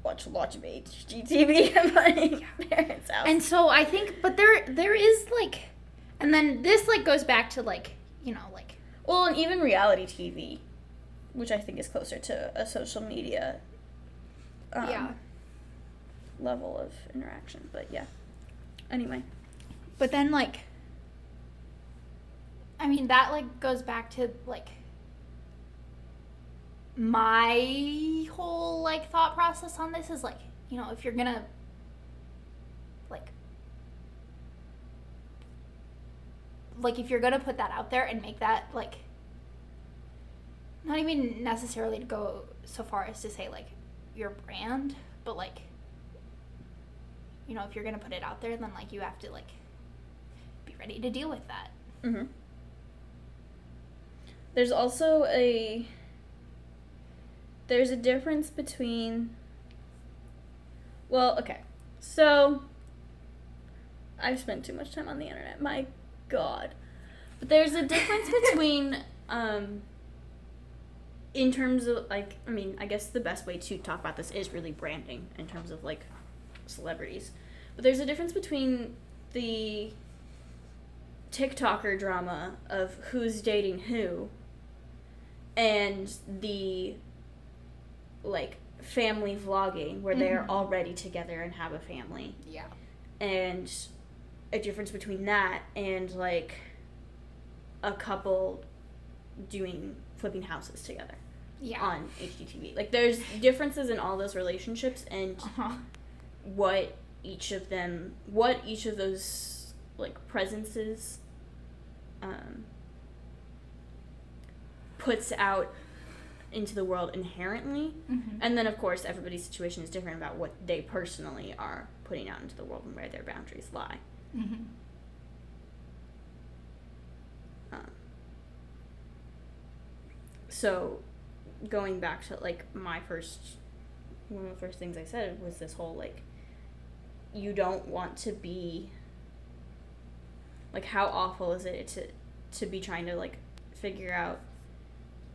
watch a lot of H G T V at my parents' house. And so I think, but there there is, like, and then this, like, goes back to, like, you know, like. Well, and even reality T V. Which I think is closer to a social media um, yeah. level of interaction. But, yeah. Anyway. But then, like, I mean, that, like, goes back to, like, my whole, like, thought process on this is, like, you know, if you're gonna, like, like, if you're gonna put that out there and make that, like, not even necessarily to go so far as to say, like, your brand, but, like, you know, if you're going to put it out there, then, like, you have to, like, be ready to deal with that. Mm-hmm. There's also a... There's a difference between... Well, okay. So, I've spent too much time on the internet. My God. But there's a difference between, um... in terms of, like, I mean, I guess the best way to talk about this is really branding in terms of, like, celebrities. But there's a difference between the TikToker drama of who's dating who and the, like, family vlogging where mm-hmm. they're already together and have a family. Yeah. And a difference between that and, like, a couple doing... flipping houses together yeah. on H G T V. Like, there's differences in all those relationships and uh-huh. what each of them, what each of those, like, presences um, puts out into the world inherently. Mm-hmm. And then, of course, everybody's situation is different about what they personally are putting out into the world and where their boundaries lie. Mm-hmm. Um, So, going back to, like, my first, one of the first things I said was this whole, like, you don't want to be, like, how awful is it to, to be trying to, like, figure out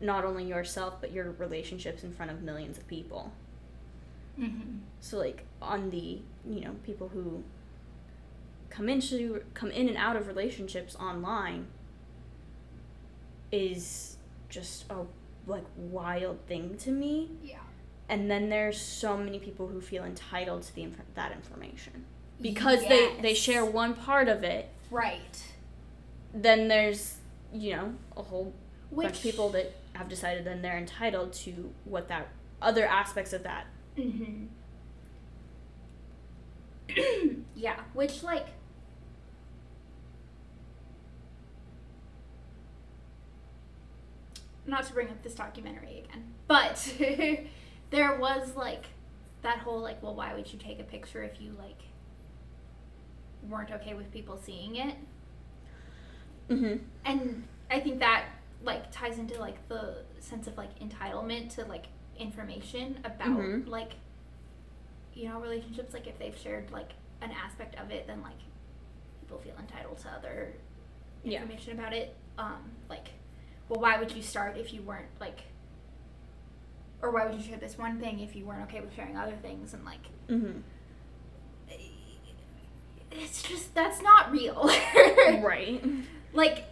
not only yourself, but your relationships in front of millions of people. Mm-hmm. So, like, on the, you know, people who come into, come in and out of relationships online is... just a, like, wild thing to me. Yeah. And then there's so many people who feel entitled to the inf- that information. Because yes. they, they share one part of it. Right. Then there's, you know, a whole Which... bunch of people that have decided then they're entitled to what that, other aspects of that. Mm-hmm. Yeah. Which, like... not to bring up this documentary again, but there was like that whole like, well, why would you take a picture if you like weren't okay with people seeing it? Mm-hmm. And I think that like ties into like the sense of like entitlement to like information about mm-hmm. like, you know, relationships. Like if they've shared like an aspect of it, then like people feel entitled to other information yeah. about it. Um, like, well, why would you start if you weren't like, or why would you share this one thing if you weren't okay with sharing other things? And like, mm-hmm. it's just, that's not real. Right. Like,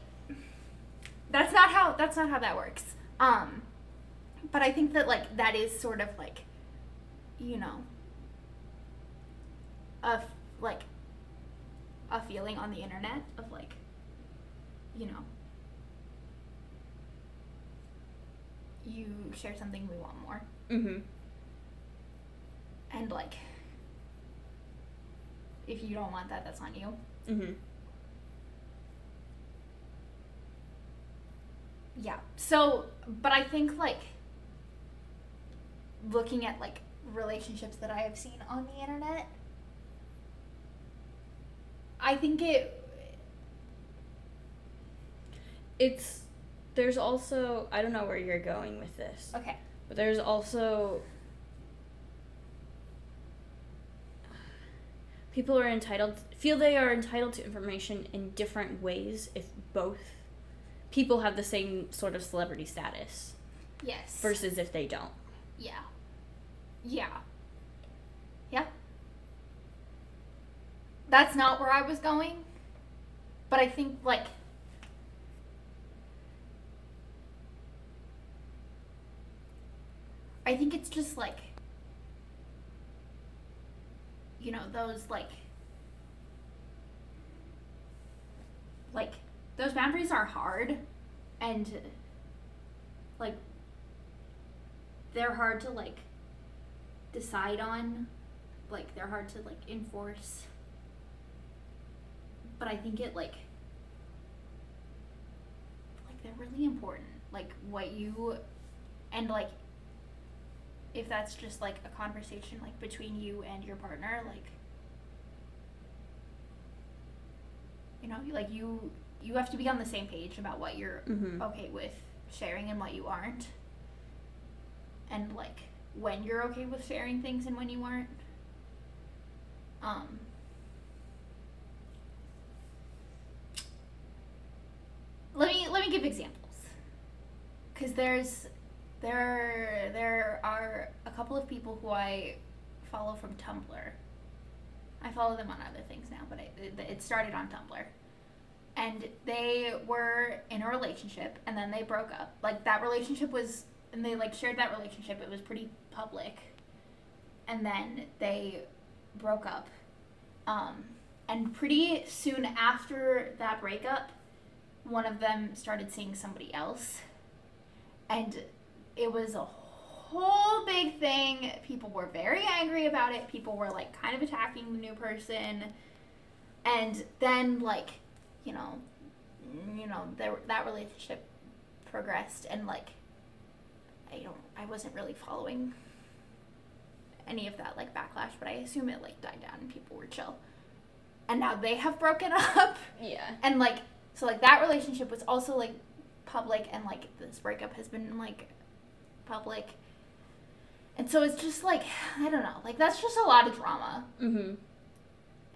that's not how, that's not how that works. Um, but I think that like, that is sort of like, you know, a, like a feeling on the internet of like, you know, you share something, we want more. Mm-hmm. And, like, if you don't want that, that's on you. Mm-hmm. Yeah. So, but I think, like, looking at, like, relationships that I have seen on the internet, I think it... It's... There's also, I don't know where you're going with this. Okay. But there's also, people are entitled, feel they are entitled to information in different ways if both people have the same sort of celebrity status. Yes. Versus if they don't. Yeah. Yeah. Yeah. That's not where I was going. But I think, like, I think it's just, like, you know, those, like, like, those boundaries are hard, and, like, they're hard to, like, decide on, like, they're hard to, like, enforce, but I think it, like, like, they're really important, like, what you, and, like, if that's just, like, a conversation, like, between you and your partner, like, you know, like, you you have to be on the same page about what you're mm-hmm. okay with sharing and what you aren't. And, like, when you're okay with sharing things and when you aren't. Um. Let me, let me give examples. 'Cause there's... There there are a couple of people who I follow from Tumblr. I follow them on other things now, but I, it, it started on Tumblr. And they were in a relationship, and then they broke up. Like, that relationship was... And they, like, shared that relationship. It was pretty public. And then they broke up. Um, and pretty soon after that breakup, one of them started seeing somebody else. And... it was a whole big thing. People were very angry about it. People were, like, kind of attacking the new person. And then, like, you know, you know, there, that relationship progressed. And, like, I don't, I wasn't really following any of that, like, backlash. But I assume it, like, died down and people were chill. And now they have broken up. Yeah. And, like, so, like, that relationship was also, like, public. And, like, this breakup has been, like... public. And so it's just like, I don't know, like, that's just a lot of drama. Mm-hmm.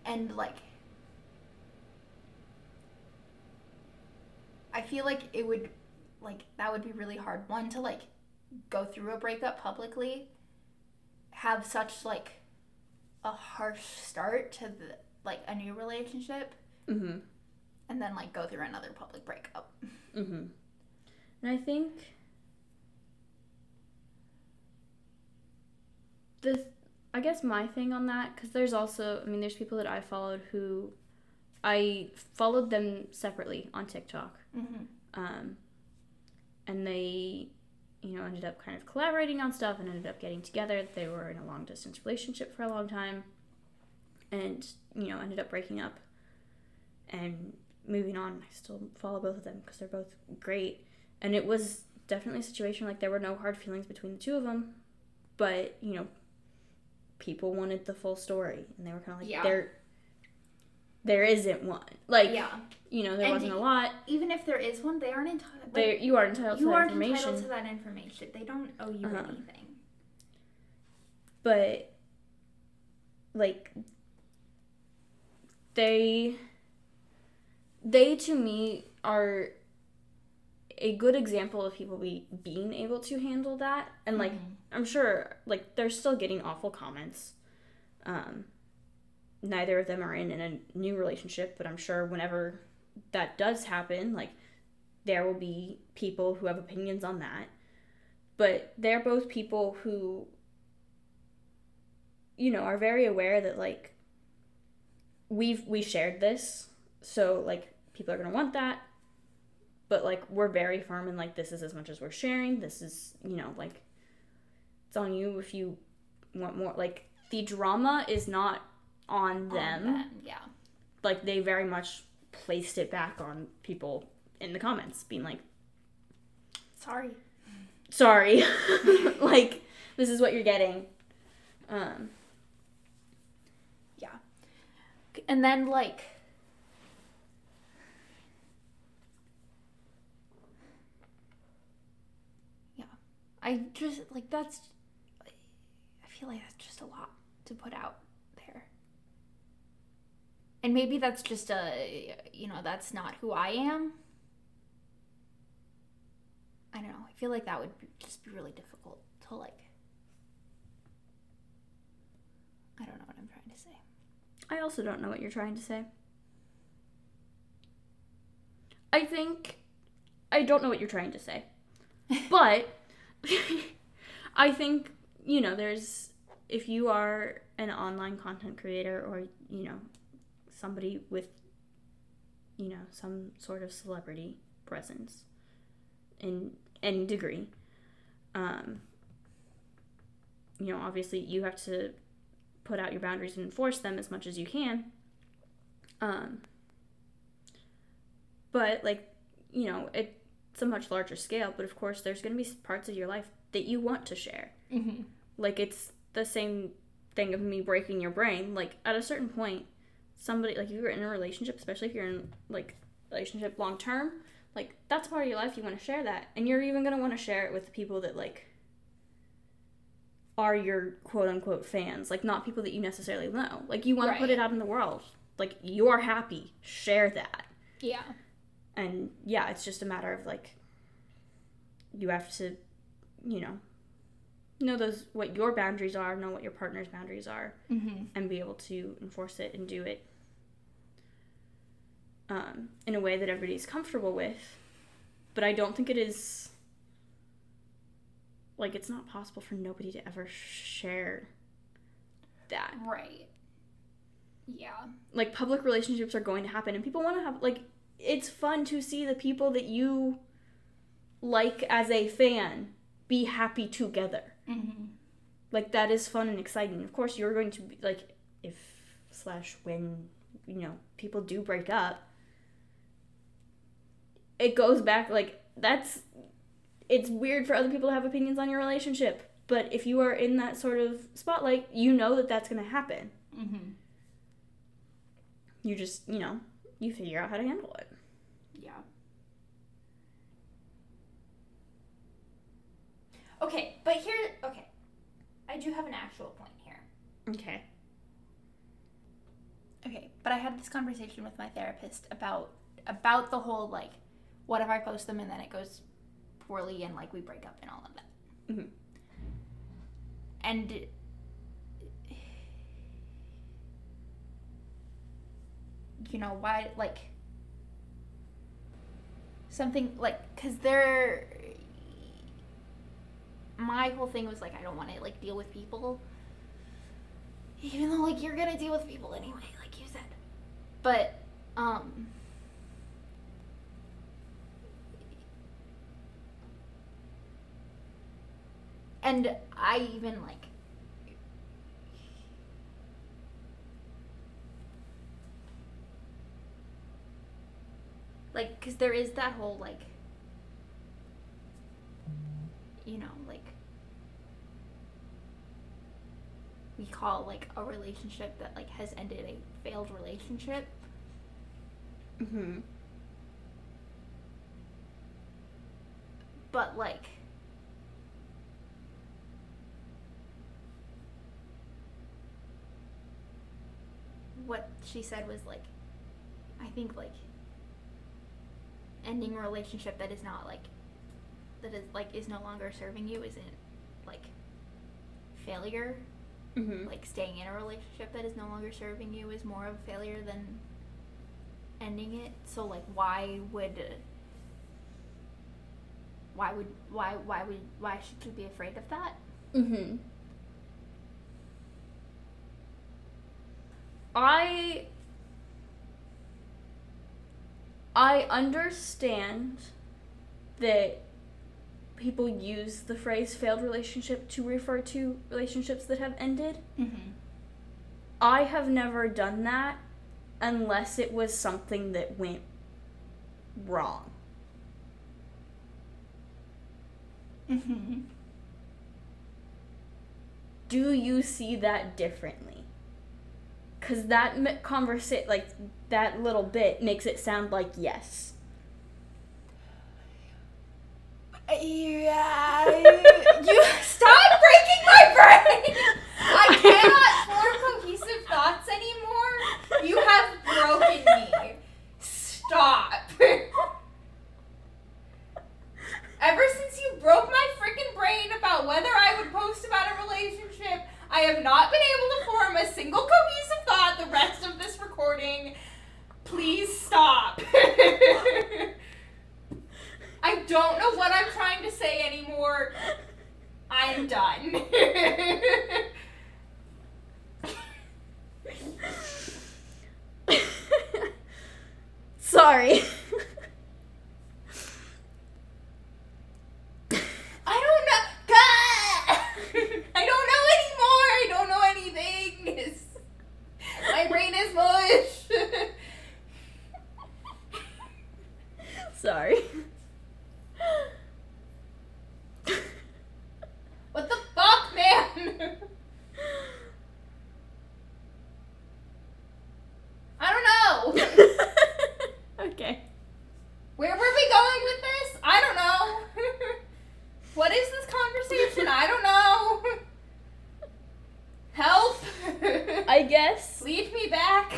And like, I feel like it would, like, that would be really hard, one, to like go through a breakup publicly, have such like a harsh start to the, like, a new relationship. Mm-hmm. And then like go through another public breakup. Mm-hmm. And I think The, I guess my thing on that, because there's also, I mean, there's people that I followed who, I followed them separately on TikTok, mm-hmm. um, and they, you know, ended up kind of collaborating on stuff and ended up getting together. They were in a long-distance relationship for a long time, and, you know, ended up breaking up and moving on. I still follow both of them because they're both great, and it was definitely a situation like there were no hard feelings between the two of them, but, you know, people wanted the full story, and they were kind of like, yeah. there, there isn't one. Like, yeah. you know, there and wasn't a lot. Even if there is one, they aren't entitled. Like, you are entitled to that information. You aren't entitled to that information. They don't owe you uh-huh. anything. But, like, they, they to me are a good example of people be, being able to handle that. And, like, mm-hmm. I'm sure, like, they're still getting awful comments. Um, neither of them are in, in a new relationship, but I'm sure whenever that does happen, like, there will be people who have opinions on that. But they're both people who, you know, are very aware that, like, we've we shared this, so, like, people are going to want that. But, like, we're very firm and, like, this is as much as we're sharing. This is, you know, like, it's on you if you want more. Like, the drama is not on them. On them, yeah. Like, they very much placed it back on people in the comments, being like, Sorry. Sorry. Like, this is what you're getting. Um. Yeah. And then, like, I just, like, that's, I feel like that's just a lot to put out there. And maybe that's just a, you know, that's not who I am. I don't know. I feel like that would be, just be really difficult to, like, I don't know what I'm trying to say. I also don't know what you're trying to say. I think, I don't know what you're trying to say. But I think, you know, there's, if you are an online content creator or, you know, somebody with, you know, some sort of celebrity presence in any degree, um, you know, obviously you have to put out your boundaries and enforce them as much as you can. Um, but, like, you know, it, it's a much larger scale, but of course there's going to be parts of your life that you want to share. Mm-hmm. Like, it's the same thing of me breaking your brain. Like, at a certain point, somebody, like, if you're in a relationship, especially if you're in, like, relationship long term, like, that's part of your life. You want to share that. And you're even going to want to share it with the people that, like, are your quote-unquote fans. Like, not people that you necessarily know. Like, you want right. to put it out in the world. Like, you're happy. Share that. Yeah. And, yeah, it's just a matter of, like, you have to, you know, know those, what your boundaries are, know what your partner's boundaries are, mm-hmm. and be able to enforce it and do it um, in a way that everybody's comfortable with. But I don't think it is, like, it's not possible for nobody to ever share that. Right. Yeah. Like, public relationships are going to happen, and people want to have, like, it's fun to see the people that you like as a fan be happy together. Mm-hmm. Like, that is fun and exciting. Of course, you're going to be, like, if slash when, you know, people do break up, it goes back, like, that's, it's weird for other people to have opinions on your relationship. But if you are in that sort of spotlight, you know that that's going to happen. Mm-hmm. You just, you know, you figure out how to handle it. Yeah. Okay, but here... Okay. I do have an actual point here. Okay. Okay, but I had this conversation with my therapist about about the whole, like, what if I post them and then it goes poorly and, like, we break up and all of that. Mm-hmm. And you know, why, like, something, like, because they're, my whole thing was, like, I don't want to, like, deal with people, even though, like, you're going to deal with people anyway, like you said, but, um, and I even, like, Like, because there is that whole, like, you know, like, we call, like, a relationship that, like, has ended a failed relationship. Mm-hmm. But, like, what she said was, like, I think, like, ending a relationship that is not, like, that is, like, is no longer serving you isn't, like, failure. Mm-hmm. Like, staying in a relationship that is no longer serving you is more of a failure than ending it. So, like, why would, why would, why, why would, why should you be afraid of that? Mm-hmm. I, I understand that people use the phrase failed relationship to refer to relationships that have ended. Mm-hmm. I have never done that unless it was something that went wrong. Mm-hmm. Do you see that differently? Because that conversa- like, that little bit makes it sound like yes. Yeah, you stop breaking my brain. I cannot form cohesive thoughts anymore. You have broken me. Stop. Ever since you broke my freaking brain about whether I would post about a relationship, I have not been able to form a single cohesive thought the rest of this recording. Please stop. I don't know what I'm trying to say anymore. I am done. Sorry. I don't know. I don't know anymore. I don't know anything. My brain is mush. Sorry. What the fuck, man? I don't know. Okay. Where were we going with this? I don't know. What is this conversation? I don't know. Help. I guess. Lead me back.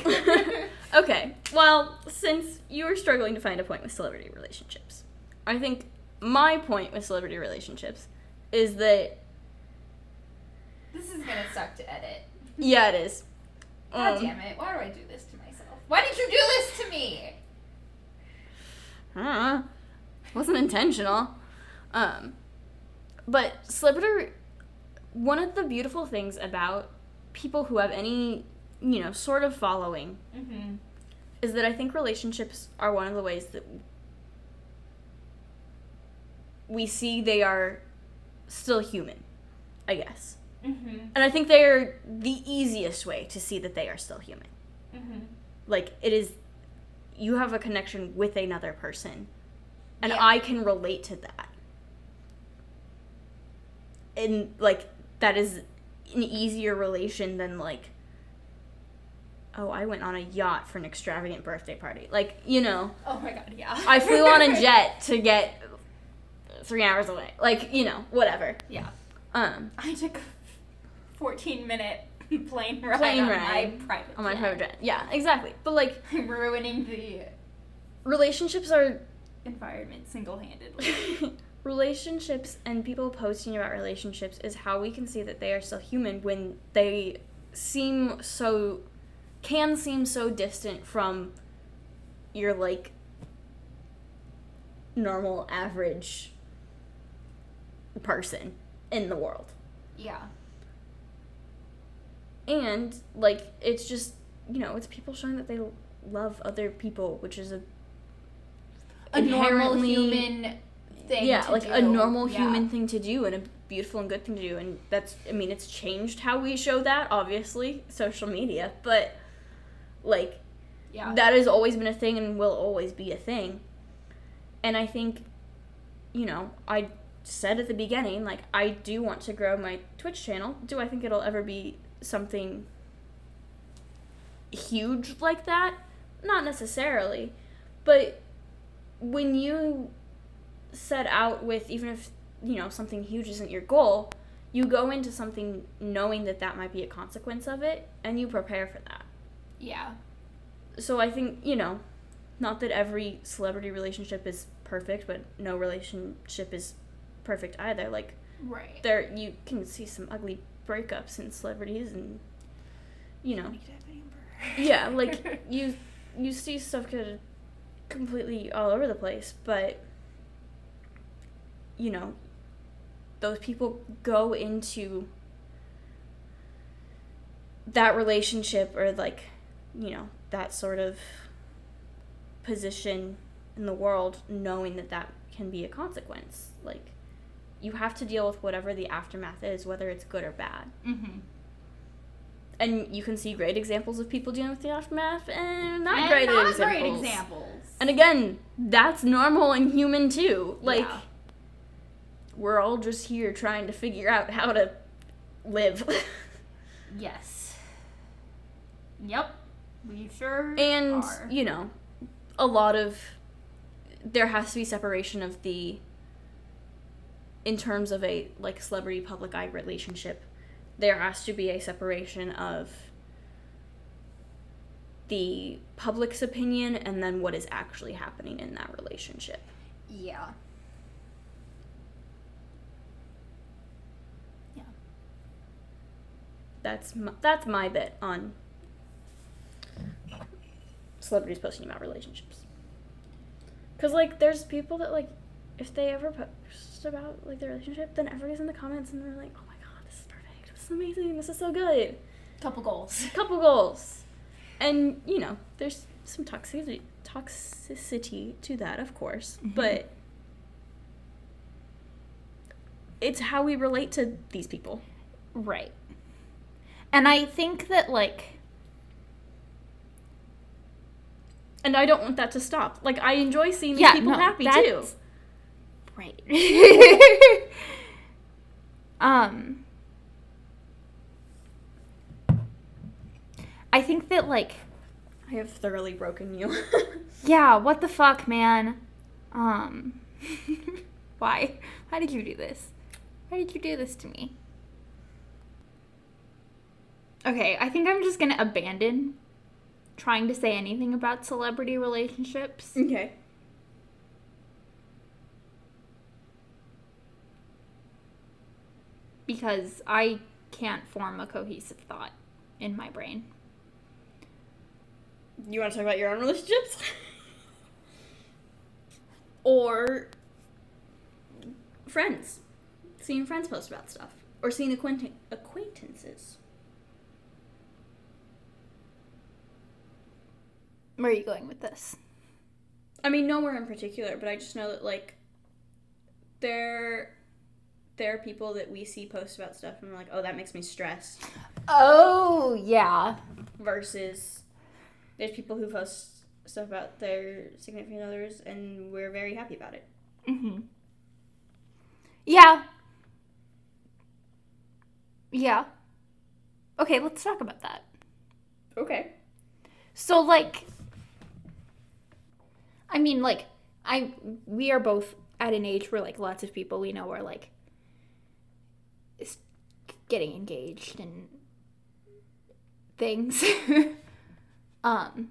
Okay. Well, since you were struggling to find a point with celebrity relationships, I think my point with celebrity relationships is that... This is gonna suck to edit. Yeah, it is. God um, damn it, why do I do this to myself? Why did you do this to me? I don't know. It wasn't intentional. Um, but celebrity... One of the beautiful things about people who have any, you know, sort of following mm-hmm. is that I think relationships are one of the ways that... we see they are still human, I guess. Mm-hmm. And I think they are the easiest way to see that they are still human. Mm-hmm. Like, it is, you have a connection with another person, and yeah. I can relate to that. And, like, that is an easier relation than, like, oh, I went on a yacht for an extravagant birthday party. Like, you know. Oh my god, yeah. I flew on a jet to get... three hours away. Like, you know, whatever. Yeah. Um. I took a fourteen minute plane ride plane on ride my private On my jet. private jet. Yeah, exactly. But, like... I'm ruining the... Relationships are... environment single-handedly. Relationships and people posting about relationships is how we can see that they are still human when they seem so... can seem so distant from your, like, normal, average... person in the world. Yeah. And, like, it's just, you know, it's people showing that they love other people, which is a... A normal human thing yeah, to like, do. Yeah, like, a normal yeah. human thing to do and a beautiful and good thing to do. And that's, I mean, it's changed how we show that, obviously, social media. But, like, yeah. that has always been a thing and will always be a thing. And I think, you know, I... said at the beginning, like, I do want to grow my Twitch channel. Do I think it'll ever be something huge like that? Not necessarily, but when you set out with, even if, you know, something huge isn't your goal, you go into something knowing that that might be a consequence of it, and you prepare for that. Yeah. So I think, you know, not that every celebrity relationship is perfect, but no relationship is perfect either. Like, right. There, you can see some ugly breakups in celebrities, and, you know. Yeah, like, you you see stuff completely all over the place, but, you know, those people go into that relationship or, like, you know, that sort of position in the world knowing that that can be a consequence. Like, you have to deal with whatever the aftermath is, whether it's good or bad. Mm-hmm. And you can see great examples of people dealing with the aftermath and not, and great, not examples. great examples. And again, that's normal and human too. Like, yeah. We're all just here trying to figure out how to live. Yes. Yep. We sure and, are. You know, a lot of... There has to be separation of the... In terms of a, like, celebrity public eye relationship, there has to be a separation of the public's opinion and then what is actually happening in that relationship. Yeah. Yeah. That's my, that's my bit on celebrities posting about relationships. Because, like, there's people that, like, if they ever post about, like, their relationship, then everybody's in the comments and they're like, oh my god, this is perfect, this is amazing, this is so good. Couple goals. Couple goals. And, you know, there's some toxicity toxicity to that, of course, mm-hmm. but it's how we relate to these people. Right. And I think that, like... And I don't want that to stop. Like, I enjoy seeing these yeah, people no, happy, that's... too. Right. um, I think that, like... I have thoroughly broken you. Yeah, what the fuck, man? Um, why? Why did you do this? Why did you do this to me? Okay, I think I'm just going to abandon trying to say anything about celebrity relationships. Okay. Because I can't form a cohesive thought in my brain. You want to talk about your own relationships? Or friends. Seeing friends post about stuff. Or seeing acquaint- acquaintances. Where are you going with this? I mean, nowhere in particular, but I just know that, like, there... There are people that we see posts about stuff and we're like, oh, that makes me stressed. Oh, yeah. Versus there's people who post stuff about their significant others and we're very happy about it. Mm-hmm. Yeah. Yeah. Okay, let's talk about that. Okay. So, like, I mean, like, I we are both at an age where, like, lots of people we know are, like, getting engaged and things. um,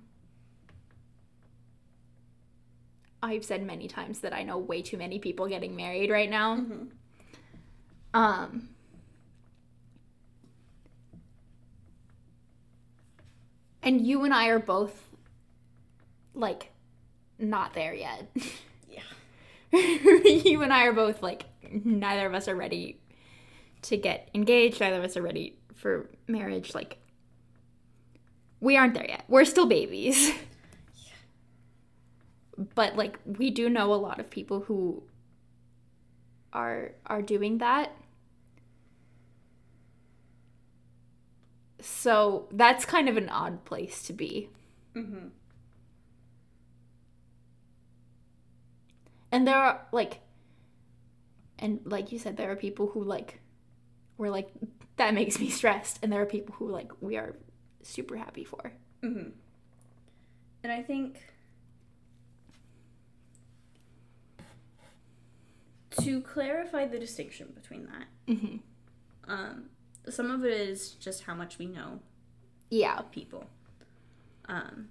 I've said many times that I know way too many people getting married right now. Mm-hmm. Um, and you and I are both, like, not there yet. Yeah. You and I are both, like, neither of us are ready to get engaged, neither of us are ready for marriage. Like, we aren't there yet. We're still babies. Yeah. But, like, we do know a lot of people who are are doing that. So that's kind of an odd place to be. Mm-hmm. And there are, like, And like you said, there are people who like were like, that makes me stressed. And there are people who like, we are super happy for. Mm-hmm. And I think to clarify the distinction between that, mm-hmm. um, some of it is just how much we know yeah. of people. Um,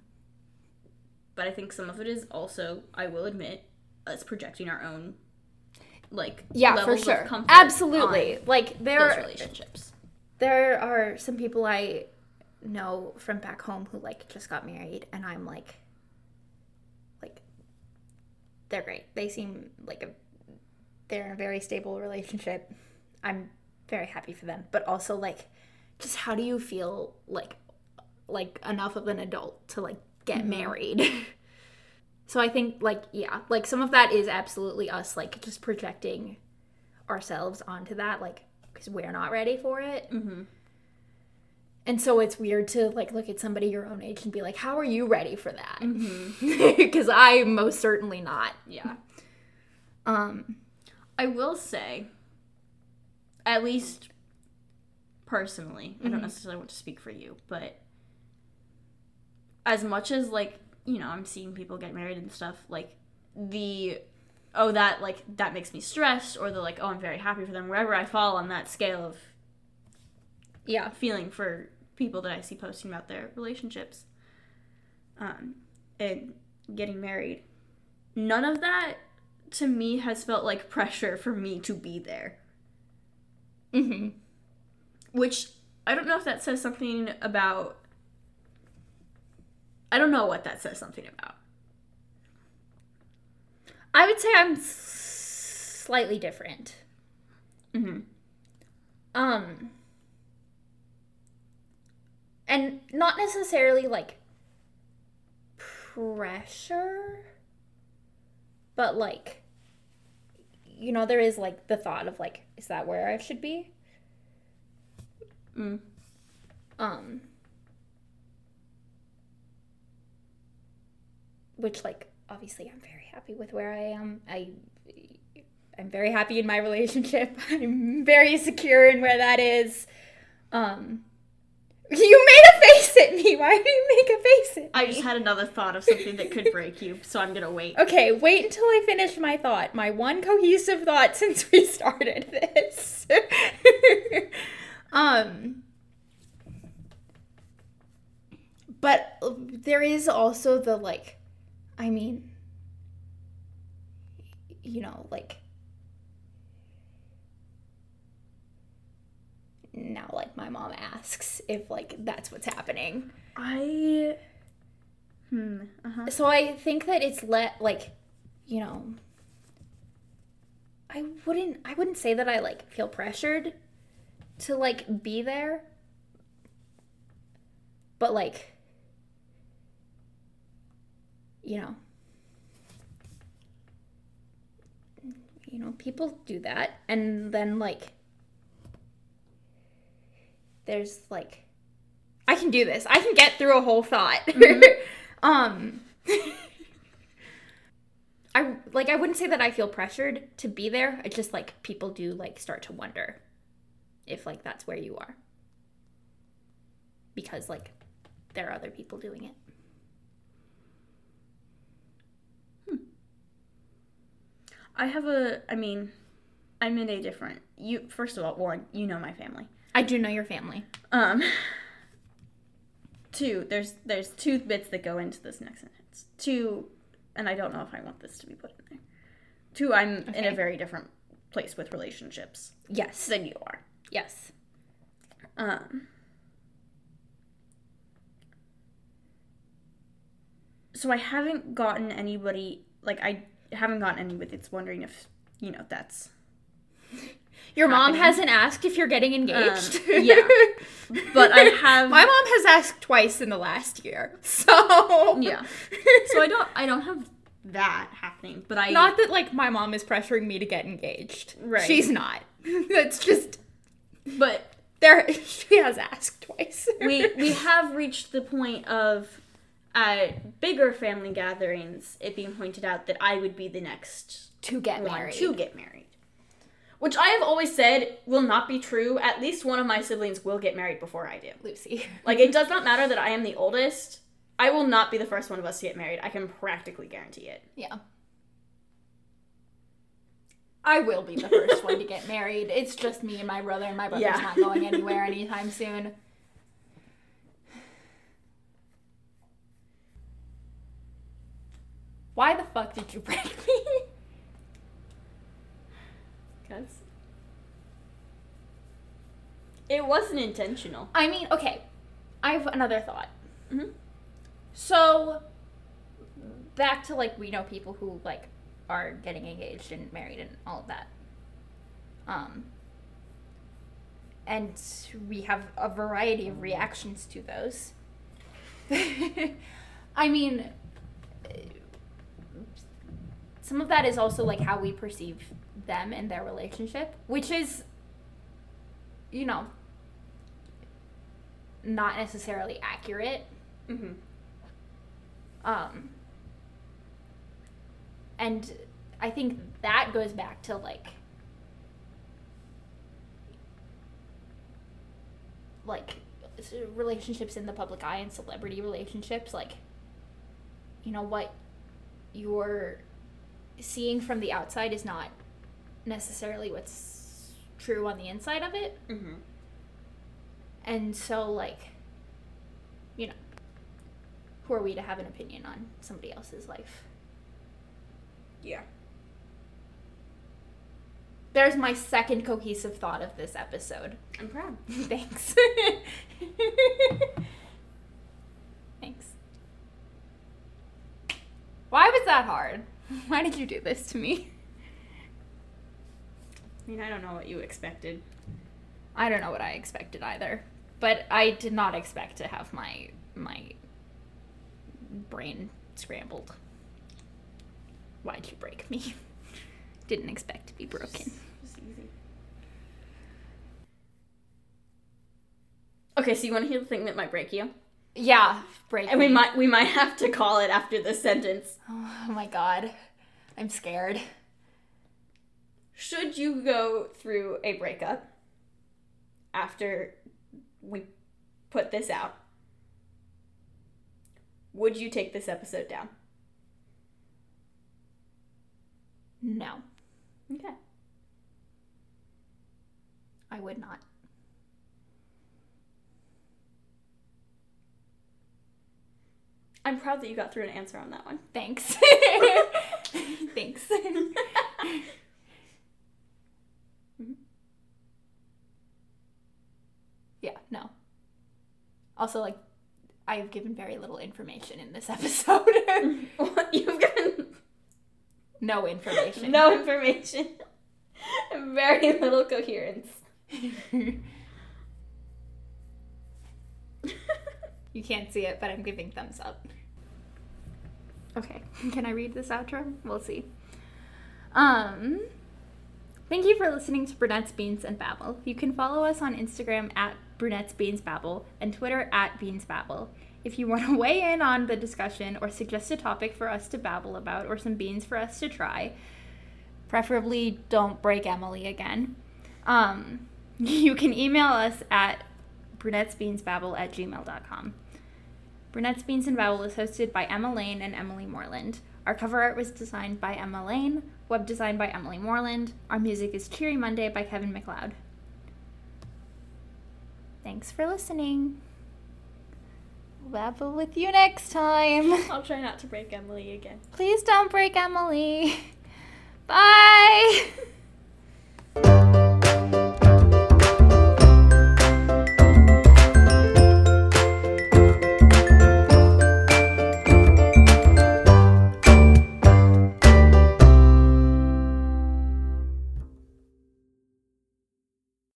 but I think some of it is also, I will admit, us projecting our own, like, yeah, levels for sure. of comfort. Absolutely. Like, there are relationships. There are some people I know from back home who, like, just got married, and I'm like, like, they're great. They seem like a, they're in a very stable relationship. I'm very happy for them. But also, like, just how do you feel, like, like, enough of an adult to, like, get mm-hmm. married? So I think, like, yeah, like, some of that is absolutely us, like, just projecting ourselves onto that, like, because we're not ready for it. Mm-hmm. And so it's weird to, like, look at somebody your own age and be like, how are you ready for that? Because mm-hmm. I'm most certainly not. Yeah. Um, I will say, at least personally, mm-hmm. I don't necessarily want to speak for you, but as much as, like, you know, I'm seeing people get married and stuff, like, the, oh, that, like, that makes me stressed, or the, like, oh, I'm very happy for them, wherever I fall on that scale of, yeah, feeling for people that I see posting about their relationships, um, and getting married, none of that, to me, has felt like pressure for me to be there. Mm-hmm. Which, I don't know if that says something about... I don't know what that says something about. I would say I'm s- slightly different. Mm-hmm. Um, and not necessarily, like, pressure, but, like, you know, there is, like, the thought of, like, is that where I should be? Mm. Um... Which, like, obviously I'm very happy with where I am. I, I'm very happy in my relationship. I'm very secure in where that is. Um, you made a face at me. Why do you make a face at me? I just had another thought of something that could break you, so I'm going to wait. Okay, wait until I finish my thought. My one cohesive thought since we started this. um... But there is also the, like... I mean, you know, like, now, like, my mom asks if, like, that's what's happening. I, hmm, uh-huh. So I think that it's let, like, you know, I wouldn't, I wouldn't say that I, like, feel pressured to, like, be there, but, like... You know, you know, people do that, and then, like, there's, like, I can do this. I can get through a whole thought. Mm-hmm. um, I, like, I wouldn't say that I feel pressured to be there. I just, like, people do, like, start to wonder if, like, that's where you are. Because, like, there are other people doing it. I have a, I mean, I'm in a different, you, first of all, one, you know my family. I do know your family. Um, two, there's, there's two bits that go into this next sentence. Two, and I don't know if I want this to be put in there. Two, I'm okay. in a very different place with relationships. Yes. Than you are. Yes. Um. So I haven't gotten anybody, like, I haven't gotten any with it's wondering if, you know, that's your happening. Mom hasn't asked if you're getting engaged. Um, yeah. But I have... My mom has asked twice in the last year, so... Yeah. So I don't, I don't have that happening, but I... Not that, like, my mom is pressuring me to get engaged. Right. She's not. That's just... But... there, she has asked twice. we We have reached the point of... At bigger family gatherings, it being pointed out that I would be the next to get married. To get married. Which I have always said will not be true. At least one of my siblings will get married before I do. Lucy. Like, it does not matter that I am the oldest. I will not be the first one of us to get married. I can practically guarantee it. Yeah. I will be the first one to get married. It's just me and my brother, and my brother's yeah. not going anywhere anytime soon. Why the fuck did you break me? Because it wasn't intentional. I mean, okay. I have another thought. Mm-hmm. So, back to, like, we know people who, like, are getting engaged and married and all of that. Um, and we have a variety of reactions to those. I mean, some of that is also, like, how we perceive them and their relationship, which is, you know, not necessarily accurate. Mm-hmm. Um, and I think that goes back to, like, like, relationships in the public eye and celebrity relationships, like, you know, what you're seeing from the outside is not necessarily what's true on the inside of it. Mm-hmm. And so, like, you know, who are we to have an opinion on somebody else's life? Yeah. There's my second cohesive thought of this episode. I'm proud. Thanks. Thanks. Why was that hard? Why did you do this to me? I mean, I don't know what you expected. I don't know what I expected either. But I did not expect to have my my brain scrambled. Why'd you break me? Didn't expect to be broken. It was easy. Okay, so you want to hear the thing that might break you? Yeah, break me. And we might, we might have to call it after this sentence. Oh, oh my god. I'm scared. Should you go through a breakup after we put this out, would you take this episode down? No. Okay. I would not. I'm proud that you got through an answer on that one. Thanks. Thanks. Mm-hmm. Yeah, no. Also, like, I have given very little information in this episode. What you've given... No information. No information. Very little coherence. You can't see it, but I'm giving thumbs up. Okay. Can I read this outro? We'll see. Um... Thank you for listening to Brunettes, Beans, and Babble. You can follow us on Instagram at brunettesbeansbabble and Twitter at beansbabble. If you want to weigh in on the discussion or suggest a topic for us to babble about or some beans for us to try, preferably don't break Emily again, um, you can email us at brunettesbeansbabble at gmail dot com. Brunettes, Beans, and Babble is hosted by Emma Lane and Emily Moreland. Our cover art was designed by Emma Lane, web design by Emily Moreland. Our music is Cheery Monday by Kevin MacLeod. Thanks for listening. We'll babble with you next time. I'll try not to break Emily again. Please don't break Emily. Bye!